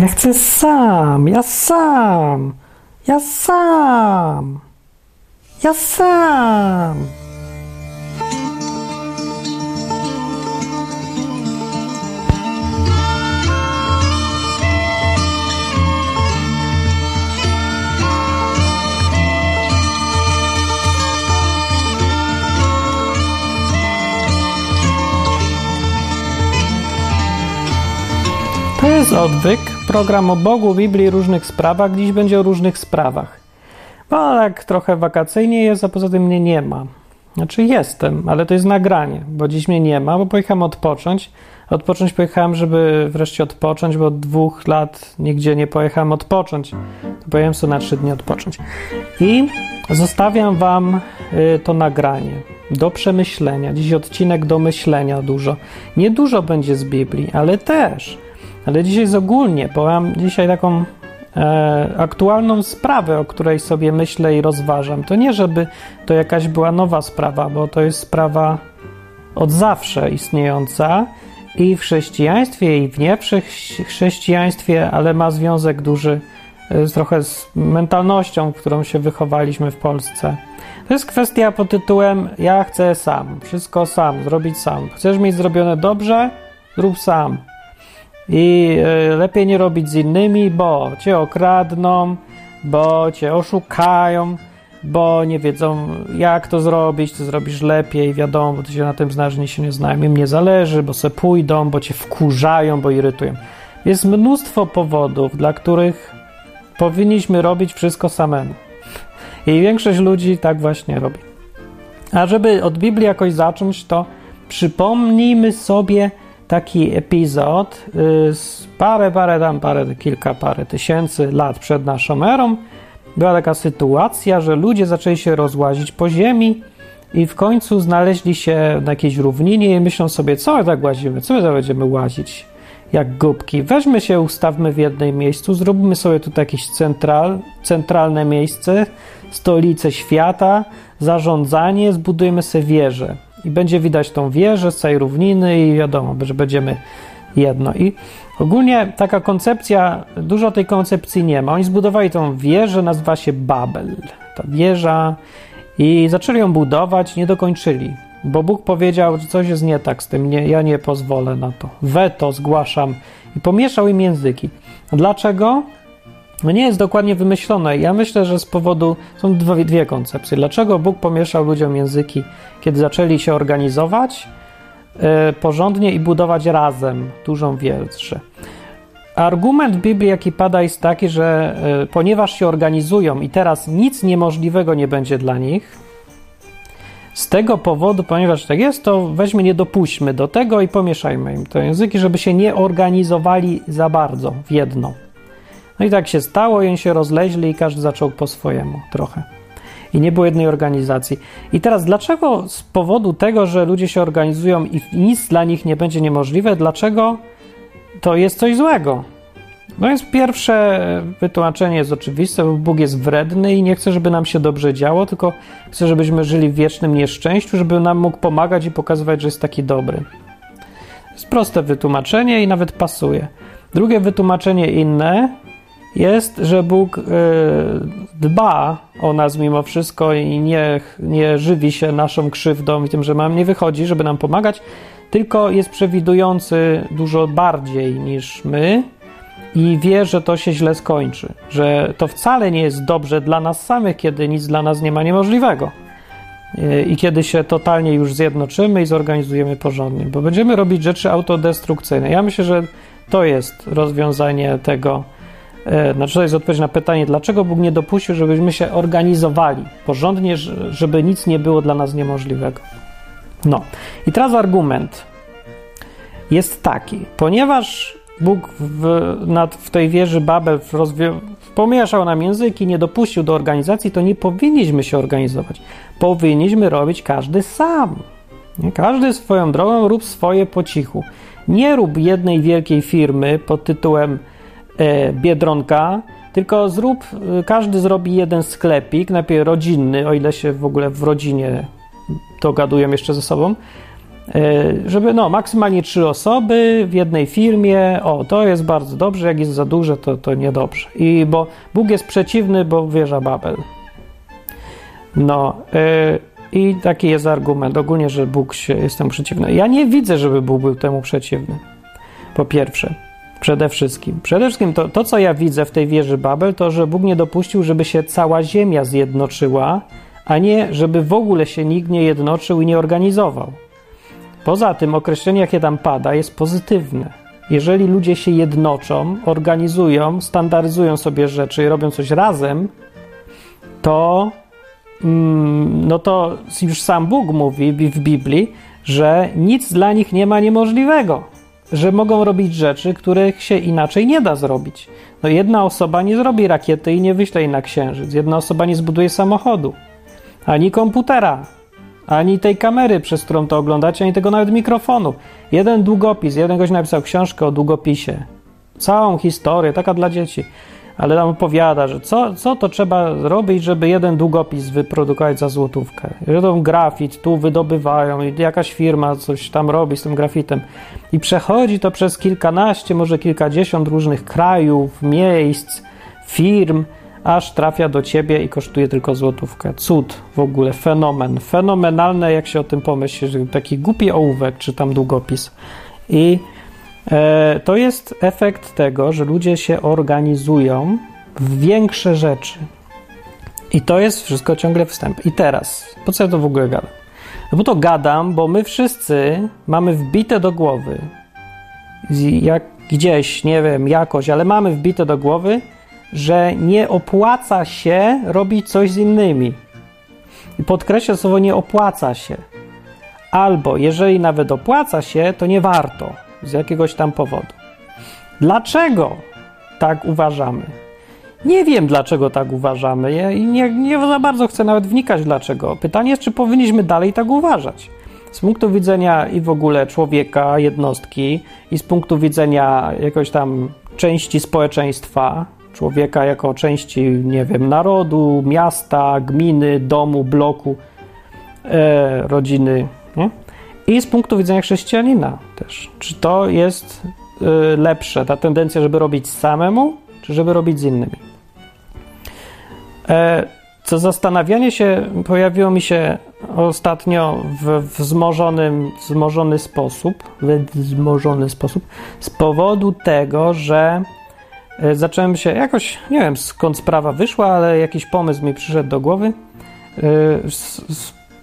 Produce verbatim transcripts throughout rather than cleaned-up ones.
Ja chcę sam, ja sam, ja sam, ja sam. To jest Odwyk, program o Bogu, Biblii, różnych sprawach. Dziś będzie o różnych sprawach. Bo tak trochę wakacyjnie jest, a poza tym mnie nie ma. Znaczy jestem, ale to jest nagranie, bo dziś mnie nie ma, bo pojechałem odpocząć. Odpocząć pojechałem, żeby wreszcie odpocząć, bo od dwóch lat nigdzie nie pojechałem odpocząć. To pojechałem sobie na trzy dni odpocząć. I zostawiam wam y, to nagranie do przemyślenia. Dziś odcinek do myślenia dużo. Nie dużo będzie z Biblii, ale też... Ale dzisiaj jest ogólnie, bo mam dzisiaj taką e, aktualną sprawę, o której sobie myślę i rozważam. To nie, żeby to jakaś była nowa sprawa, bo to jest sprawa od zawsze istniejąca i w chrześcijaństwie, i w niechrześcijaństwie, ale ma związek duży e, trochę z mentalnością, którą się wychowaliśmy w Polsce. To jest kwestia pod tytułem ja chcę sam, wszystko sam, zrobić sam. Chcesz mieć zrobione dobrze? Rób sam. I lepiej nie robić z innymi, bo cię okradną, bo cię oszukają, bo nie wiedzą jak to zrobić, to zrobisz lepiej, wiadomo, bo ty się na tym znasz, nie się nie znają, im nie zależy, bo se pójdą, bo cię wkurzają, bo irytują. Jest mnóstwo powodów, dla których powinniśmy robić wszystko samemu. I większość ludzi tak właśnie robi. A żeby od Biblii jakoś zacząć, to przypomnijmy sobie taki epizod y, z parę, parę tam, parę, kilka, parę tysięcy lat przed naszą erą. Była taka sytuacja, że ludzie zaczęli się rozłazić po ziemi i w końcu znaleźli się na jakiejś równinie i myślą sobie, co my tak łazimy, co my tak będziemy łazić jak głupki. Weźmy się, ustawmy w jednym miejscu, zrobimy sobie tutaj jakieś central, centralne miejsce, stolicę świata, zarządzanie, zbudujemy sobie wieżę. I będzie widać tą wieżę z całej równiny i wiadomo, że będziemy jedno. I ogólnie taka koncepcja, dużo tej koncepcji nie ma. Oni zbudowali tą wieżę, nazywa się Babel. Ta wieża. I zaczęli ją budować, nie dokończyli. Bo Bóg powiedział, że coś jest nie tak z tym. Nie, ja nie pozwolę na to. Weto zgłaszam. I pomieszał im języki. Dlaczego? No nie jest dokładnie wymyślone. Ja myślę, że z powodu... Są dwie, dwie koncepcje. Dlaczego Bóg pomieszał ludziom języki, kiedy zaczęli się organizować yy, porządnie i budować razem dużą wieżę? Argument Biblii, jaki pada, jest taki, że yy, ponieważ się organizują i teraz nic niemożliwego nie będzie dla nich, z tego powodu, ponieważ tak jest, to weźmy, nie dopuśćmy do tego i pomieszajmy im te języki, żeby się nie organizowali za bardzo w jedno. No i tak się stało, i oni się rozleźli i każdy zaczął po swojemu trochę. I nie było jednej organizacji. I teraz dlaczego z powodu tego, że ludzie się organizują i nic dla nich nie będzie niemożliwe, dlaczego to jest coś złego? No więc pierwsze wytłumaczenie jest oczywiste, bo Bóg jest wredny i nie chce, żeby nam się dobrze działo, tylko chce, żebyśmy żyli w wiecznym nieszczęściu, żeby nam mógł pomagać i pokazywać, że jest taki dobry. To jest proste wytłumaczenie i nawet pasuje. Drugie wytłumaczenie inne... jest, że Bóg y, dba o nas mimo wszystko i nie, nie żywi się naszą krzywdą i tym, że nam nie wychodzi, żeby nam pomagać, tylko jest przewidujący dużo bardziej niż my i wie, że to się źle skończy, że to wcale nie jest dobrze dla nas samych, kiedy nic dla nas nie ma niemożliwego y, i kiedy się totalnie już zjednoczymy i zorganizujemy porządnie, bo będziemy robić rzeczy autodestrukcyjne. Ja myślę, że to jest rozwiązanie tego. Znaczy, to jest odpowiedź na pytanie, dlaczego Bóg nie dopuścił, żebyśmy się organizowali porządnie, żeby nic nie było dla nas niemożliwego. No. I teraz argument jest taki. Ponieważ Bóg w, nad, w tej wieży Babel rozwią- pomieszał nam języki, nie dopuścił do organizacji, to nie powinniśmy się organizować. Powinniśmy robić każdy sam. Każdy swoją drogą, rób swoje po cichu. Nie rób jednej wielkiej firmy pod tytułem Biedronka, tylko zrób, każdy zrobi jeden sklepik, najpierw rodzinny, o ile się w ogóle w rodzinie dogadują jeszcze ze sobą, żeby no, maksymalnie trzy osoby w jednej firmie, o, to jest bardzo dobrze, jak jest za duże, to, to niedobrze. I bo Bóg jest przeciwny, bo wieża Babel. No yy, i taki jest argument ogólnie, że Bóg się, jest temu przeciwny. Ja nie widzę, żeby Bóg był temu przeciwny. Po pierwsze, przede wszystkim. Przede wszystkim to, to co ja widzę w tej wieży Babel, to, że Bóg nie dopuścił, żeby się cała ziemia zjednoczyła, a nie, żeby w ogóle się nikt nie jednoczył i nie organizował. Poza tym określenie, jakie tam pada, jest pozytywne. Jeżeli ludzie się jednoczą, organizują, standaryzują sobie rzeczy i robią coś razem, to, mm, no to już sam Bóg mówi w Biblii, że nic dla nich nie ma niemożliwego, że mogą robić rzeczy, których się inaczej nie da zrobić. No jedna osoba nie zrobi rakiety i nie wyśle jej na Księżyc, jedna osoba nie zbuduje samochodu, ani komputera, ani tej kamery, przez którą to oglądacie, ani tego nawet mikrofonu. Jeden długopis, jeden gość napisał książkę o długopisie. Całą historię, taka dla dzieci. Ale tam opowiada, że co, co to trzeba zrobić, żeby jeden długopis wyprodukować za złotówkę. Że to grafit tu wydobywają i jakaś firma coś tam robi z tym grafitem. I przechodzi to przez kilkanaście, może kilkadziesiąt różnych krajów, miejsc, firm, aż trafia do ciebie i kosztuje tylko złotówkę. Cud w ogóle, fenomen. Fenomenalne, jak się o tym pomyśli, że taki głupi ołówek, czy tam długopis. I e, to jest efekt tego, że ludzie się organizują w większe rzeczy. I to jest wszystko ciągle wstęp. I teraz, po co ja to w ogóle gadam? No bo to gadam, bo my wszyscy mamy wbite do głowy, jak gdzieś, nie wiem, jakoś, ale mamy wbite do głowy, że nie opłaca się robić coś z innymi. I podkreślę słowo nie opłaca się. Albo jeżeli nawet opłaca się, to nie warto z jakiegoś tam powodu. Dlaczego tak uważamy? Nie wiem, dlaczego tak uważamy. Ja nie, nie za bardzo chcę nawet wnikać dlaczego. Pytanie jest, czy powinniśmy dalej tak uważać. Z punktu widzenia i w ogóle człowieka, jednostki i z punktu widzenia jakoś tam części społeczeństwa, człowieka jako części, nie wiem, narodu, miasta, gminy, domu, bloku, e, rodziny, nie? I z punktu widzenia chrześcijanina też. Czy to jest y, lepsze, ta tendencja, żeby robić samemu, czy żeby robić z innymi? E, co zastanawianie się pojawiło mi się ostatnio w wzmożonym, wzmożony sposób, w wzmożony sposób, z powodu tego, że zacząłem się jakoś, nie wiem skąd sprawa wyszła, ale jakiś pomysł mi przyszedł do głowy.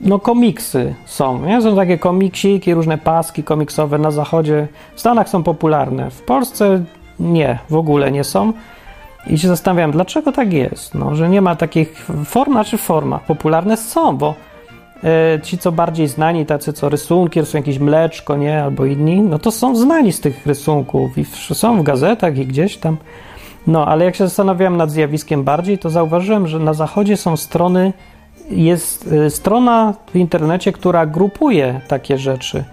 No komiksy są, nie? Są takie komiksiki, różne paski komiksowe na zachodzie. W Stanach są popularne, w Polsce nie, w ogóle nie są. I się zastanawiam, dlaczego tak jest, no, że nie ma takich form, znaczy forma. Popularne są, bo ci, co bardziej znani, tacy, co rysunki, rysują jakieś Mleczko, nie, albo inni, no to są znani z tych rysunków i są w gazetach i gdzieś tam. No, ale jak się zastanawiałem nad zjawiskiem bardziej, to zauważyłem, że na zachodzie są strony, jest strona w internecie, która grupuje takie rzeczy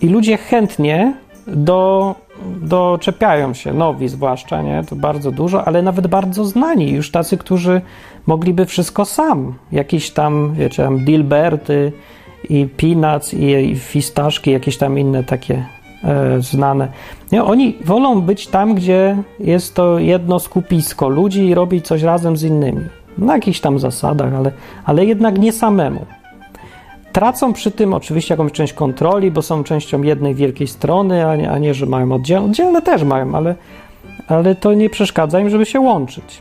i ludzie chętnie do, doczepiają się, nowi zwłaszcza, nie, to bardzo dużo, ale nawet bardzo znani, już tacy, którzy mogliby wszystko sam. Jakieś tam, wiecie, tam Dilberty i Peanuts i, i Fistaszki, jakieś tam inne takie e, znane. Nie, oni wolą być tam, gdzie jest to jedno skupisko ludzi i robić coś razem z innymi. Na jakichś tam zasadach, ale, ale jednak nie samemu. Tracą przy tym oczywiście jakąś część kontroli, bo są częścią jednej wielkiej strony, a nie, a nie że mają oddzielne. Oddzielne też mają, ale, ale to nie przeszkadza im, żeby się łączyć.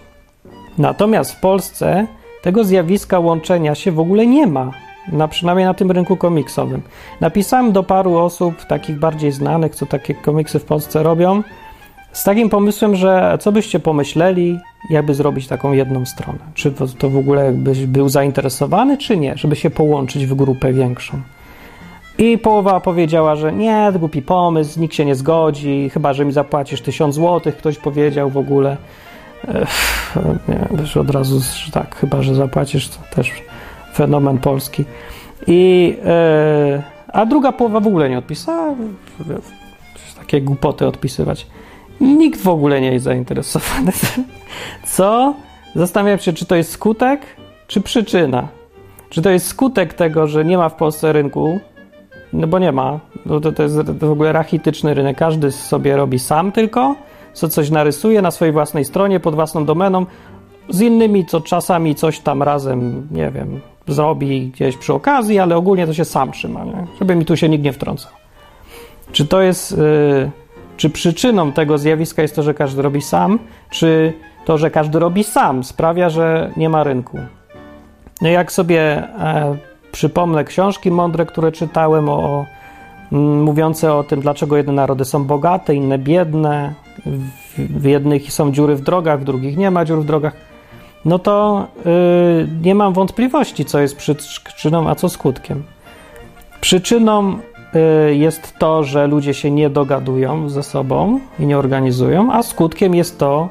Natomiast w Polsce tego zjawiska łączenia się w ogóle nie ma, na, przynajmniej na tym rynku komiksowym. Napisałem do paru osób, takich bardziej znanych, co takie komiksy w Polsce robią, z takim pomysłem, że co byście pomyśleli, jakby zrobić taką jedną stronę. Czy to, to w ogóle jakbyś był zainteresowany, czy nie, żeby się połączyć w grupę większą. I połowa powiedziała, że nie, to głupi pomysł, nikt się nie zgodzi, chyba że mi zapłacisz tysiąc złotych, ktoś powiedział w ogóle. Nie, wiesz, od razu, tak, chyba że zapłacisz, to też fenomen polski. I, yy, a druga połowa w ogóle nie odpisała, takie głupoty odpisywać. Nikt w ogóle nie jest zainteresowany. Co? Zastanawiam się, czy to jest skutek, czy przyczyna. Czy to jest skutek tego, że nie ma w Polsce rynku No bo nie ma. To, to jest w ogóle rachityczny rynek. Każdy sobie robi sam tylko, co coś narysuje na swojej własnej stronie, pod własną domeną, z innymi, co czasami coś tam razem, nie wiem, zrobi gdzieś przy okazji, ale ogólnie to się sam trzyma, nie? Żeby mi tu się nikt nie wtrącał. Czy to jest... Yy, czy przyczyną tego zjawiska jest to, że każdy robi sam, czy to, że każdy robi sam, sprawia, że nie ma rynku? No jak sobie e, przypomnę książki mądre, które czytałem, o, o, m, mówiące o tym, dlaczego jedne narody są bogate, inne biedne, w, w jednych są dziury w drogach, w drugich nie ma dziur w drogach, no to y, nie mam wątpliwości, co jest przyczyną, a co skutkiem. Przyczyną y, jest to, że ludzie się nie dogadują ze sobą i nie organizują, a skutkiem jest to,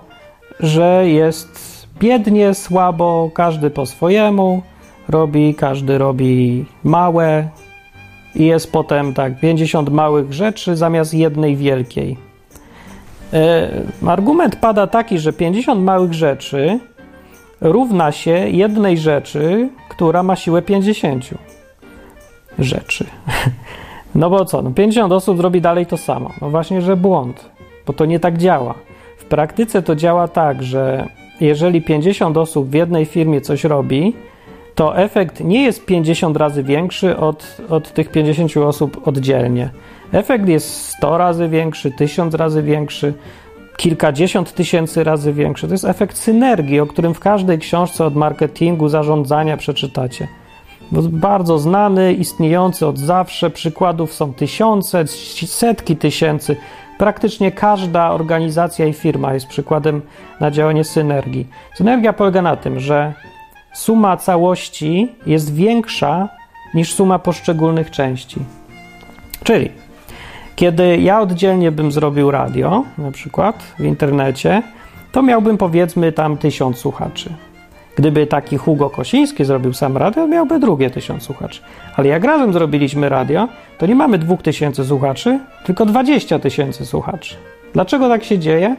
że jest biednie, słabo, każdy po swojemu robi, każdy robi małe i jest potem tak pięćdziesiąt małych rzeczy zamiast jednej wielkiej. Yy, argument pada taki, że pięćdziesiąt małych rzeczy równa się jednej rzeczy, która ma siłę pięćdziesiąt rzeczy. No bo co? No pięćdziesiąt osób zrobi dalej to samo. No właśnie, że błąd, bo to nie tak działa. W praktyce to działa tak, że jeżeli pięćdziesiąt osób w jednej firmie coś robi, to efekt nie jest pięćdziesiąt razy większy od, od tych pięćdziesiąt osób oddzielnie. Efekt jest sto razy większy, tysiąc razy większy, kilkadziesiąt tysięcy razy większy. To jest efekt synergii, o którym w każdej książce od marketingu, zarządzania przeczytacie. Bo bardzo znany, istniejący od zawsze, przykładów są tysiące, setki tysięcy. Praktycznie każda organizacja i firma jest przykładem na działanie synergii. Synergia polega na tym, że suma całości jest większa niż suma poszczególnych części. Czyli kiedy ja oddzielnie bym zrobił radio, na przykład w internecie, to miałbym powiedzmy tam tysiąc słuchaczy. Gdyby taki Hugo Kosiński zrobił sam radio, miałby drugie tysiąc słuchaczy. Ale jak razem zrobiliśmy radio, to nie mamy dwóch tysięcy słuchaczy, tylko dwadzieścia tysięcy słuchaczy. Dlaczego tak się dzieje?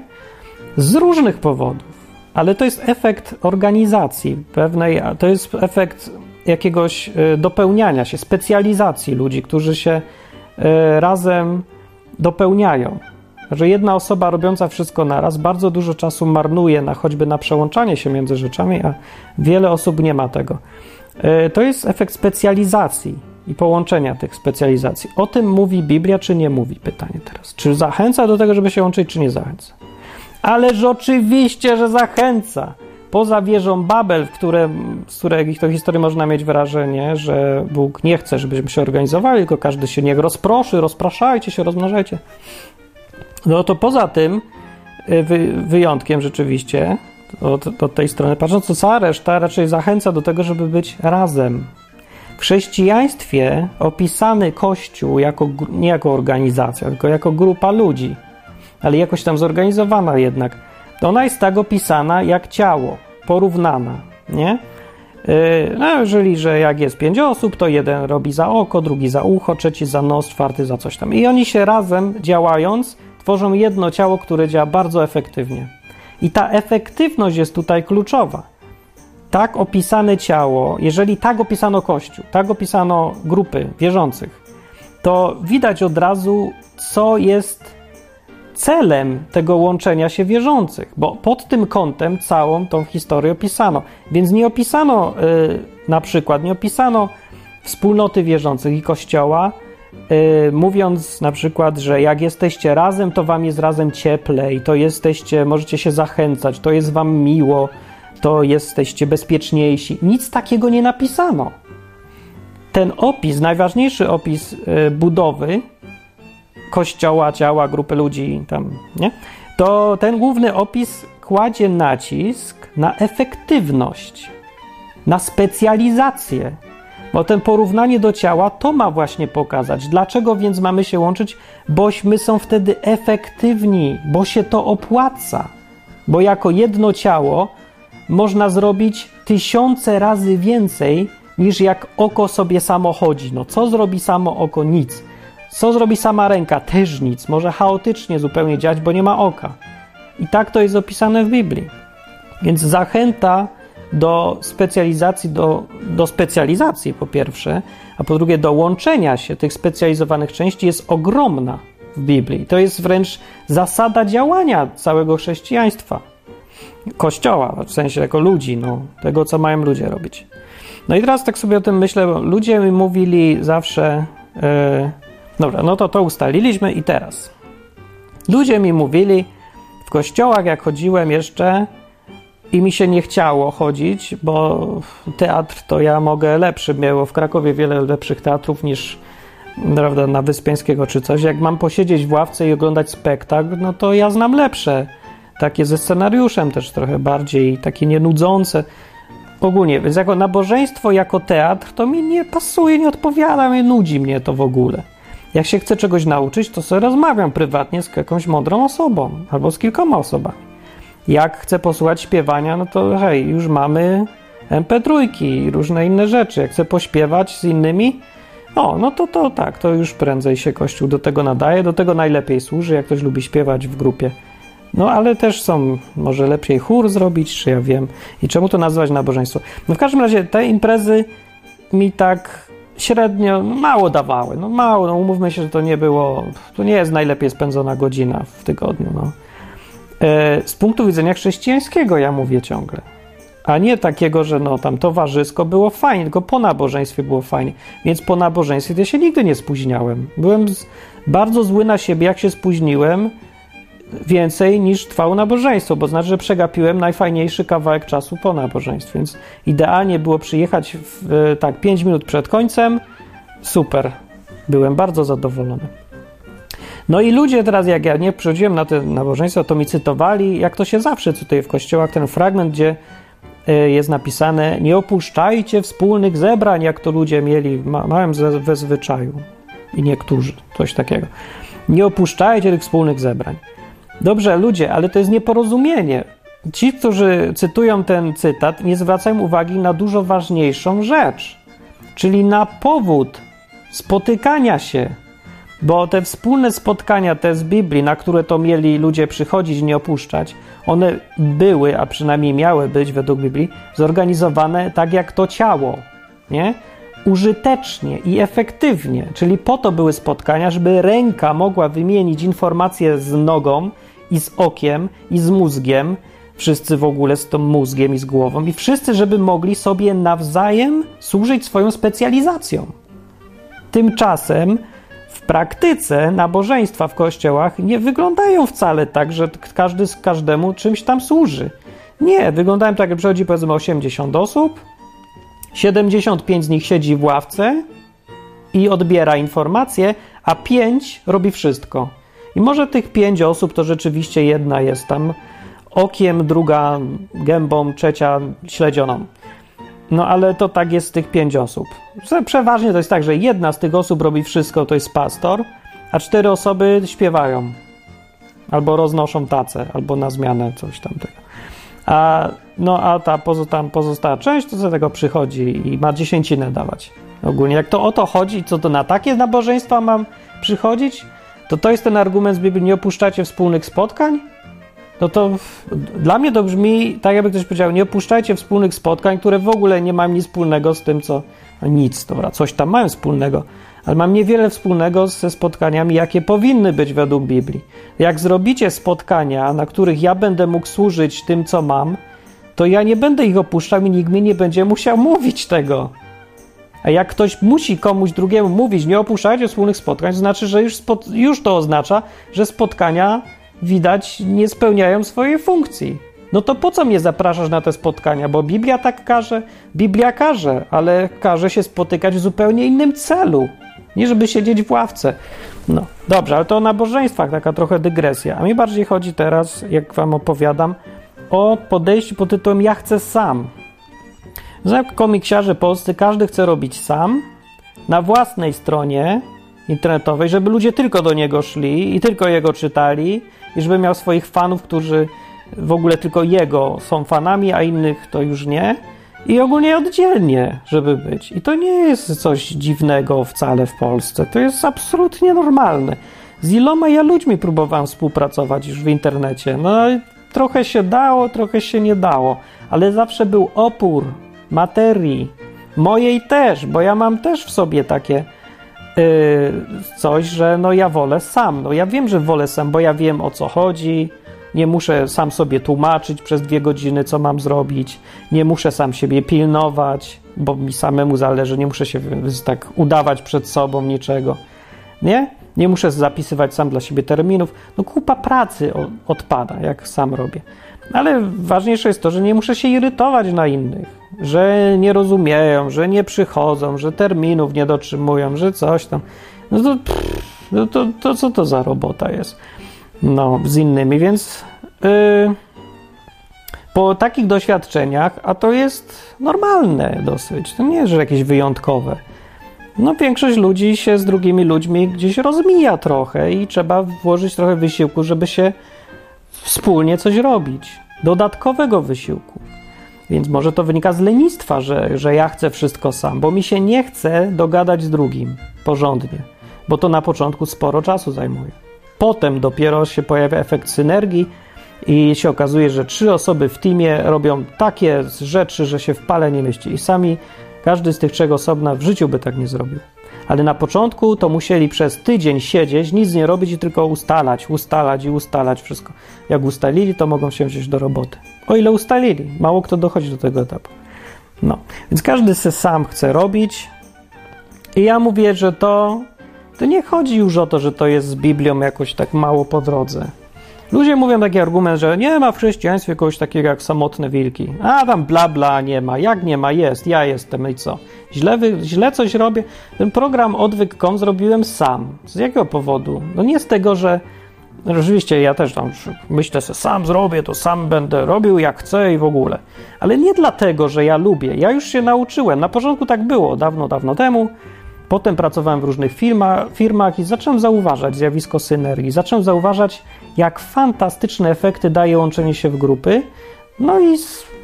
Z różnych powodów. Ale to jest efekt organizacji pewnej, to jest efekt jakiegoś dopełniania się, specjalizacji ludzi, którzy się razem dopełniają. Że jedna osoba robiąca wszystko naraz bardzo dużo czasu marnuje na choćby na przełączanie się między rzeczami, a wiele osób nie ma tego. To jest efekt specjalizacji i połączenia tych specjalizacji. O tym mówi Biblia, czy nie mówi? Pytanie teraz. Czy zachęca do tego, żeby się łączyć, czy nie zachęca? Ależ oczywiście, że zachęca. Poza wieżą Babel, w które, z której to historii można mieć wrażenie, że Bóg nie chce, żebyśmy się organizowali, tylko każdy się niech rozproszy, rozpraszajcie się, rozmnażajcie. No to poza tym wy, wyjątkiem rzeczywiście od, od tej strony patrząc, to cała reszta raczej zachęca do tego, żeby być razem. W chrześcijaństwie opisany Kościół jako, nie jako organizacja, tylko jako grupa ludzi, ale jakoś tam zorganizowana jednak. Ona jest tak opisana jak ciało, porównana, nie? No jeżeli, że jak jest pięć osób, to jeden robi za oko, drugi za ucho, trzeci za nos, czwarty za coś tam. I oni się razem działając tworzą jedno ciało, które działa bardzo efektywnie. I ta efektywność jest tutaj kluczowa. Tak opisane ciało, jeżeli tak opisano Kościół, tak opisano grupy wierzących, to widać od razu, co jest celem tego łączenia się wierzących, bo pod tym kątem całą tą historię opisano. Więc nie opisano yy, na przykład, nie opisano wspólnoty wierzących i Kościoła, Yy, mówiąc na przykład, że jak jesteście razem, to wam jest razem cieplej, to jesteście, możecie się zachęcać, to jest wam miło, to jesteście bezpieczniejsi. Nic takiego nie napisano. Ten opis, najważniejszy opis yy, budowy Kościoła, ciała, grupy ludzi, tam, nie? To ten główny opis kładzie nacisk na efektywność, na specjalizację. Bo ten porównanie do ciała to ma właśnie pokazać. Dlaczego więc mamy się łączyć? Bośmy są wtedy efektywni, bo się to opłaca. Bo jako jedno ciało można zrobić tysiące razy więcej, niż jak oko sobie samo chodzi. No co zrobi samo oko? Nic. Co zrobi sama ręka? Też nic. Może chaotycznie zupełnie działać, bo nie ma oka. I tak to jest opisane w Biblii. Więc zachęta do specjalizacji, do, do specjalizacji po pierwsze, a po drugie do łączenia się tych specjalizowanych części jest ogromna w Biblii. To jest wręcz zasada działania całego chrześcijaństwa, Kościoła, w sensie jako ludzi, no, tego, co mają ludzie robić. No i teraz tak sobie o tym myślę, bo ludzie mi mówili zawsze, yy, dobra, no to to ustaliliśmy i teraz. Ludzie mi mówili w kościołach, jak chodziłem jeszcze i mi się nie chciało chodzić, bo teatr to ja mogę lepszy, miało w Krakowie wiele lepszych teatrów niż, prawda, na Wyspiańskiego czy coś. Jak mam posiedzieć w ławce i oglądać spektakl, no to ja znam lepsze. Takie ze scenariuszem też trochę bardziej, takie nienudzące. Ogólnie, więc jako nabożeństwo, jako teatr, to mi nie pasuje, nie odpowiada, nie nudzi mnie to w ogóle. Jak się chcę czegoś nauczyć, to sobie rozmawiam prywatnie z jakąś mądrą osobą albo z kilkoma osobami. Jak chcę posłuchać śpiewania, no to hej, już mamy em pe trzy i różne inne rzeczy. Jak chcę pośpiewać z innymi, o, no to, to tak, to już prędzej się Kościół do tego nadaje, do tego najlepiej służy, jak ktoś lubi śpiewać w grupie. No, ale też są, może lepiej chór zrobić, czy ja wiem. I czemu to nazwać nabożeństwo? No w każdym razie te imprezy mi tak średnio, no mało dawały. No mało, no umówmy się, że to nie było, to nie jest najlepiej spędzona godzina w tygodniu, no. E, z punktu widzenia chrześcijańskiego ja mówię ciągle. A nie takiego, że no tam towarzysko było fajnie, tylko po nabożeństwie było fajnie. Więc po nabożeństwie ja się nigdy nie spóźniałem. Byłem z, bardzo zły na siebie, jak się spóźniłem, więcej niż trwało nabożeństwo, bo znaczy, że przegapiłem najfajniejszy kawałek czasu po nabożeństwie, więc idealnie było przyjechać w, tak pięć minut przed końcem, super, byłem bardzo zadowolony. No i ludzie teraz, jak ja nie przychodziłem na te nabożeństwo, to mi cytowali, jak to się zawsze tutaj w kościołach, ten fragment, gdzie jest napisane: nie opuszczajcie wspólnych zebrań, jak to ludzie mieli, ma, mają ze, we zwyczaju i niektórzy, coś takiego. Nie opuszczajcie tych wspólnych zebrań. Dobrze, ludzie, ale to jest nieporozumienie. Ci, którzy cytują ten cytat, nie zwracają uwagi na dużo ważniejszą rzecz, czyli na powód spotykania się, bo te wspólne spotkania, te z Biblii, na które to mieli ludzie przychodzić, nie opuszczać, one były, a przynajmniej miały być według Biblii, zorganizowane tak jak to ciało, nie? Użytecznie i efektywnie, czyli po to były spotkania, żeby ręka mogła wymienić informacje z nogą i z okiem i z mózgiem, wszyscy w ogóle z tym mózgiem i z głową i wszyscy, żeby mogli sobie nawzajem służyć swoją specjalizacją. Tymczasem w praktyce nabożeństwa w kościołach nie wyglądają wcale tak, że każdy każdemu czymś tam służy. Nie, wyglądają tak, jak przychodzi powiedzmy osiemdziesiąt osób, siedemdziesiąt pięć z nich siedzi w ławce i odbiera informacje, a pięć robi wszystko. I może tych pięć osób to rzeczywiście jedna jest tam okiem, druga gębą, trzecia śledzioną. No ale to tak jest z tych pięć osób. Przeważnie to jest tak, że jedna z tych osób robi wszystko, to jest pastor, a cztery osoby śpiewają. Albo roznoszą tacę, albo na zmianę coś tam tego. A, no a ta tam pozostała część, to do tego przychodzi i ma dziesięcinę dawać. Ogólnie jak to o to chodzi, co to na takie nabożeństwa mam przychodzić, to to jest ten argument z Biblii, nie opuszczacie wspólnych spotkań? No to w, dla mnie to brzmi tak, jakby ktoś powiedział, nie opuszczajcie wspólnych spotkań, które w ogóle nie mają nic wspólnego z tym, co... No nic, dobra, coś tam mają wspólnego, ale mam niewiele wspólnego ze spotkaniami, jakie powinny być według Biblii. Jak zrobicie spotkania, na których ja będę mógł służyć tym, co mam, to ja nie będę ich opuszczał i nikt mi nie będzie musiał mówić tego. A jak ktoś musi komuś drugiemu mówić, nie opuszczajcie wspólnych spotkań, to znaczy, że już, spod, już to oznacza, że spotkania, widać, nie spełniają swojej funkcji. No to po co mnie zapraszasz na te spotkania? Bo Biblia tak każe, Biblia każe, ale każe się spotykać w zupełnie innym celu. Nie żeby siedzieć w ławce. No dobrze, ale to o nabożeństwach taka trochę dygresja. A mi bardziej chodzi teraz, jak wam opowiadam, o podejściu pod tytułem ja chcę sam. Znam komiksiarzy polscy, każdy chce robić sam, na własnej stronie internetowej, żeby ludzie tylko do niego szli i tylko jego czytali i żeby miał swoich fanów, którzy w ogóle tylko jego są fanami, a innych to już nie. I ogólnie oddzielnie, żeby być. I to nie jest coś dziwnego wcale w Polsce. To jest absolutnie normalne. Z iloma ja ludźmi próbowałem współpracować już w internecie. No trochę się dało, trochę się nie dało. ale zawsze był opór materii, mojej też, bo ja mam też w sobie takie yy, coś, że no ja wolę sam, no ja wiem, że wolę sam, bo ja wiem, o co chodzi, nie muszę sam sobie tłumaczyć przez dwie godziny, co mam zrobić, nie muszę sam siebie pilnować, bo mi samemu zależy, nie muszę się tak udawać przed sobą niczego, nie? Nie muszę zapisywać sam dla siebie terminów. No kupa pracy odpada, jak sam robię. Ale ważniejsze jest to, że nie muszę się irytować na innych, że nie rozumieją, że nie przychodzą, że terminów nie dotrzymują, że coś tam. No to, pff, no to, to co to za robota jest? No, z innymi, więc yy, po takich doświadczeniach, a to jest normalne dosyć, to nie jest, że jakieś wyjątkowe. No większość ludzi się z drugimi ludźmi gdzieś rozmija trochę i trzeba włożyć trochę wysiłku, żeby się wspólnie coś robić. Dodatkowego wysiłku. Więc może to wynika z lenistwa, że, że ja chcę wszystko sam, bo mi się nie chce dogadać z drugim porządnie, bo to na początku sporo czasu zajmuje. Potem dopiero się pojawia efekt synergii i się okazuje, że trzy osoby w teamie robią takie rzeczy, że się w pale nie mieści i sami każdy z tych trzech osobna w życiu by tak nie zrobił. Ale na początku to musieli przez tydzień siedzieć, nic nie robić i tylko ustalać, ustalać i ustalać wszystko. Jak ustalili, to mogą się wziąć do roboty. O ile ustalili. Mało kto dochodzi do tego etapu. No, więc każdy se sam chce robić. I ja mówię, że to, to nie chodzi już o to, że to jest z Biblią jakoś tak mało po drodze. Ludzie mówią taki argument, że nie ma w chrześcijaństwie kogoś takiego jak samotne wilki. A tam bla bla nie ma, jak nie ma, jest, ja jestem i co? Źle, wy, źle coś robię. Ten program odwyk kropka com zrobiłem sam. Z jakiego powodu? No nie z tego, że rzeczywiście ja też tam myślę sobie, sam zrobię, to sam będę robił jak chcę i w ogóle. Ale nie dlatego, że ja lubię. Ja już się nauczyłem. Na początku tak było, dawno, dawno temu. Potem pracowałem w różnych firma, firmach i zacząłem zauważać zjawisko synergii. Zacząłem zauważać, jak fantastyczne efekty daje łączenie się w grupy. No i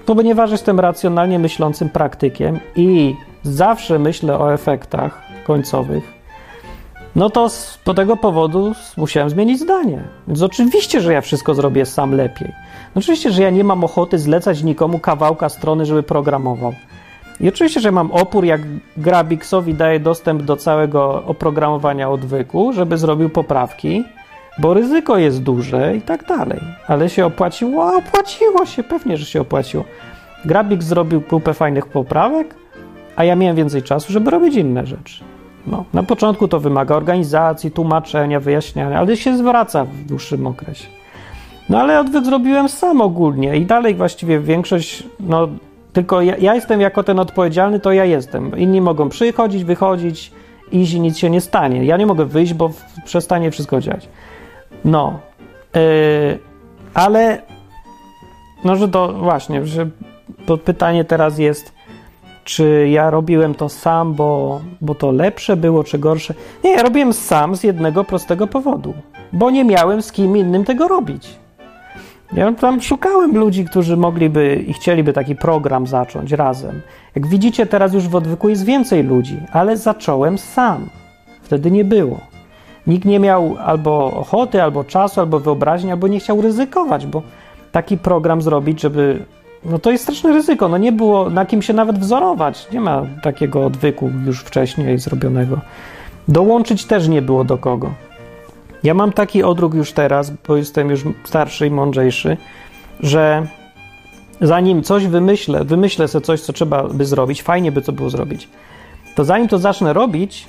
ponieważ jestem racjonalnie myślącym praktykiem i zawsze myślę o efektach końcowych, no to z po tego powodu musiałem zmienić zdanie. Więc oczywiście, że ja wszystko zrobię sam lepiej. No oczywiście, że ja nie mam ochoty zlecać nikomu kawałka strony, żeby programował. I oczywiście, że mam opór, jak Grabiksowi daję dostęp do całego oprogramowania odwyku, żeby zrobił poprawki, bo ryzyko jest duże i tak dalej. Ale się opłaciło, a opłaciło się, pewnie, że się opłaciło. Grabik zrobił kupę fajnych poprawek, a ja miałem więcej czasu, żeby robić inne rzeczy. No, na początku to wymaga organizacji, tłumaczenia, wyjaśniania, ale się zwraca w dłuższym okresie. No ale odwyk zrobiłem sam ogólnie i dalej właściwie większość, no... Tylko ja, ja jestem jako ten odpowiedzialny, to ja jestem. Inni mogą przychodzić, wychodzić, iść i nic się nie stanie. Ja nie mogę wyjść, bo przestanie wszystko działać. No, yy, ale no, że to właśnie, że to pytanie teraz jest, czy ja robiłem to sam, bo, bo to lepsze było, czy gorsze? Nie, ja robiłem sam z jednego prostego powodu, bo nie miałem z kim innym tego robić. Ja tam szukałem ludzi, którzy mogliby i chcieliby taki program zacząć razem. Jak widzicie, teraz już w odwyku jest więcej ludzi, ale zacząłem sam. Wtedy nie było. Nikt nie miał albo ochoty, albo czasu, albo wyobraźni, albo nie chciał ryzykować, bo taki program zrobić, żeby... No to jest straszne ryzyko. No nie było na kim się nawet wzorować. Nie ma takiego odwyku już wcześniej zrobionego. Dołączyć też nie było do kogo. Ja mam taki odruch już teraz, bo jestem już starszy i mądrzejszy, że zanim coś wymyślę, wymyślę sobie coś, co trzeba by zrobić, fajnie by to było zrobić, to zanim to zacznę robić,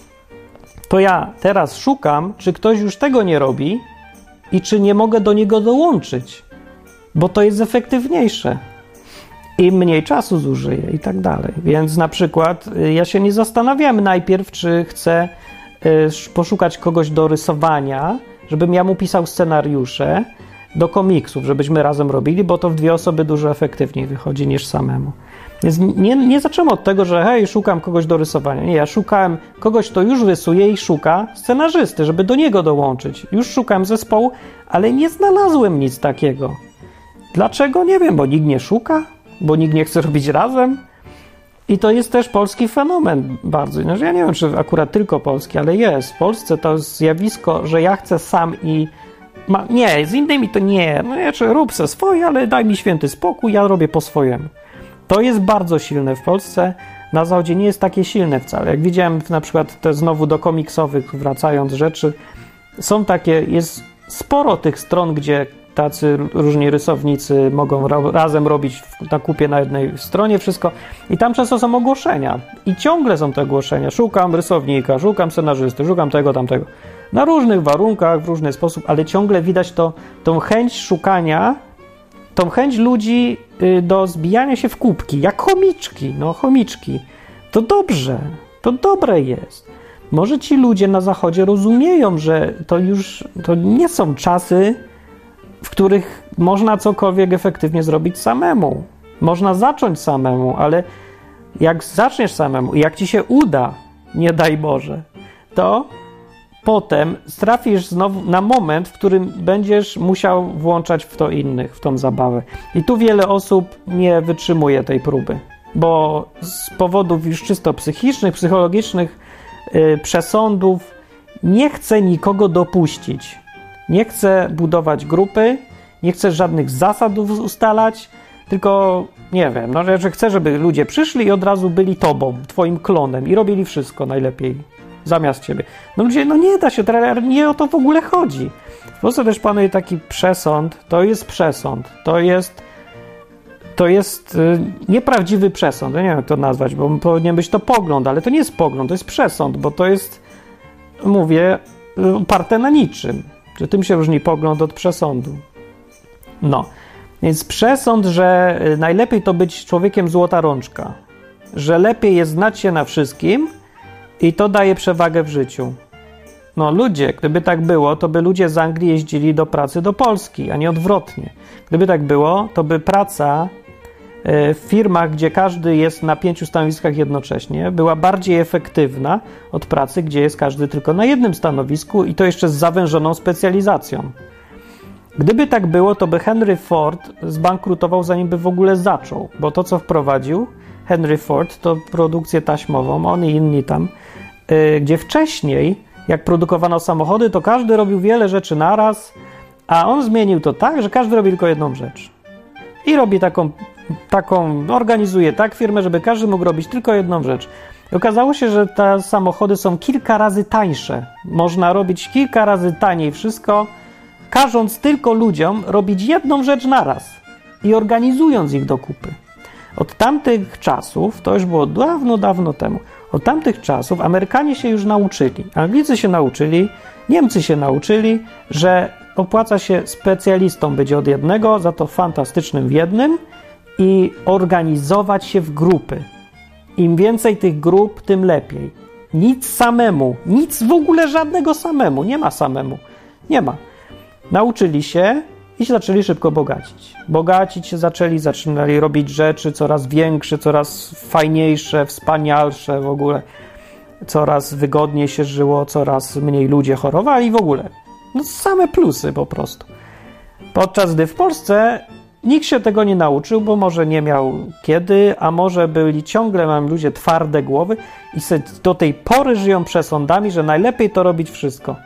to ja teraz szukam, czy ktoś już tego nie robi i czy nie mogę do niego dołączyć, bo to jest efektywniejsze i mniej czasu zużyję i tak dalej. Więc na przykład ja się nie zastanawiam najpierw, czy chcę poszukać kogoś do rysowania, żebym ja mu pisał scenariusze do komiksów, żebyśmy razem robili, bo to w dwie osoby dużo efektywniej wychodzi niż samemu. Więc nie, nie zacząłem od tego, że hej, szukam kogoś do rysowania. Nie, ja szukałem kogoś, kto już rysuje i szuka scenarzysty, żeby do niego dołączyć. Już szukałem zespołu, ale nie znalazłem nic takiego. Dlaczego? Nie wiem, bo nikt nie szuka, bo nikt nie chce robić razem. I to jest też polski fenomen bardzo. Ja nie wiem, czy akurat tylko polski, ale jest. W Polsce to zjawisko, że ja chcę sam i ma, nie, z innymi to nie, no ja czy rób se swoje, ale daj mi święty spokój, ja robię po swojemu. To jest bardzo silne w Polsce, na Zachodzie nie jest takie silne wcale. Jak widziałem na przykład te znowu do komiksowych, wracając rzeczy, są takie, jest sporo tych stron, gdzie tacy różni rysownicy mogą ra- razem robić na kupie na jednej stronie wszystko i tam często są ogłoszenia i ciągle są te ogłoszenia, szukam rysownika, szukam scenarzysty, szukam tego, tamtego, na różnych warunkach, w różny sposób, ale ciągle widać to, tą chęć szukania, tą chęć ludzi do zbijania się w kubki, jak chomiczki, no chomiczki, to dobrze, to dobre jest. Może ci ludzie na Zachodzie rozumieją, że to już to nie są czasy, w których można cokolwiek efektywnie zrobić samemu. Można zacząć samemu, ale jak zaczniesz samemu i jak ci się uda, nie daj Boże, to potem trafisz znowu na moment, w którym będziesz musiał włączać w to innych, w tą zabawę. I tu wiele osób nie wytrzymuje tej próby, bo z powodów już czysto psychicznych, psychologicznych, yy, przesądów nie chce nikogo dopuścić. Nie chcę budować grupy, nie chcę żadnych zasad ustalać, tylko, nie wiem, no, że chcę, żeby ludzie przyszli i od razu byli tobą, twoim klonem i robili wszystko najlepiej zamiast ciebie. No ludzie, no nie da się, nie o to w ogóle chodzi. W Polsce też panuje taki przesąd, to jest przesąd, to jest, to jest yy, nieprawdziwy przesąd, ja nie wiem jak to nazwać, bo powinien być to pogląd, ale to nie jest pogląd, to jest przesąd, bo to jest, mówię, yy, oparte na niczym. Że tym się różni pogląd od przesądu. No, więc przesąd, że najlepiej to być człowiekiem złota rączka, że lepiej jest znać się na wszystkim i to daje przewagę w życiu. No ludzie, gdyby tak było, to by ludzie z Anglii jeździli do pracy do Polski, a nie odwrotnie. Gdyby tak było, to by praca w firmach, gdzie każdy jest na pięciu stanowiskach jednocześnie, była bardziej efektywna od pracy, gdzie jest każdy tylko na jednym stanowisku i to jeszcze z zawężoną specjalizacją. Gdyby tak było, to by Henry Ford zbankrutował, zanim by w ogóle zaczął, bo to, co wprowadził Henry Ford, to produkcję taśmową, on i inni tam, yy, gdzie wcześniej, jak produkowano samochody, to każdy robił wiele rzeczy naraz, a on zmienił to tak, że każdy robi tylko jedną rzecz. I robi taką taką, organizuje tak firmę, żeby każdy mógł robić tylko jedną rzecz. I okazało się, że te samochody są kilka razy tańsze. Można robić kilka razy taniej wszystko, każąc tylko ludziom robić jedną rzecz naraz i organizując ich do kupy. Od tamtych czasów, to już było dawno, dawno temu, od tamtych czasów Amerykanie się już nauczyli, Anglicy się nauczyli, Niemcy się nauczyli, że opłaca się specjalistą być od jednego, za to fantastycznym w jednym, i organizować się w grupy. Im więcej tych grup, tym lepiej. Nic samemu, nic w ogóle żadnego samemu, nie ma samemu, nie ma. Nauczyli się i się zaczęli szybko bogacić. Bogacić się zaczęli, zaczynali robić rzeczy coraz większe, coraz fajniejsze, wspanialsze w ogóle. Coraz wygodniej się żyło, coraz mniej ludzie chorowali w ogóle. No same plusy po prostu. Podczas gdy w Polsce nikt się tego nie nauczył, bo może nie miał kiedy, a może byli ciągle, mam ludzie twarde głowy i do tej pory żyją przesądami, że najlepiej to robić wszystko.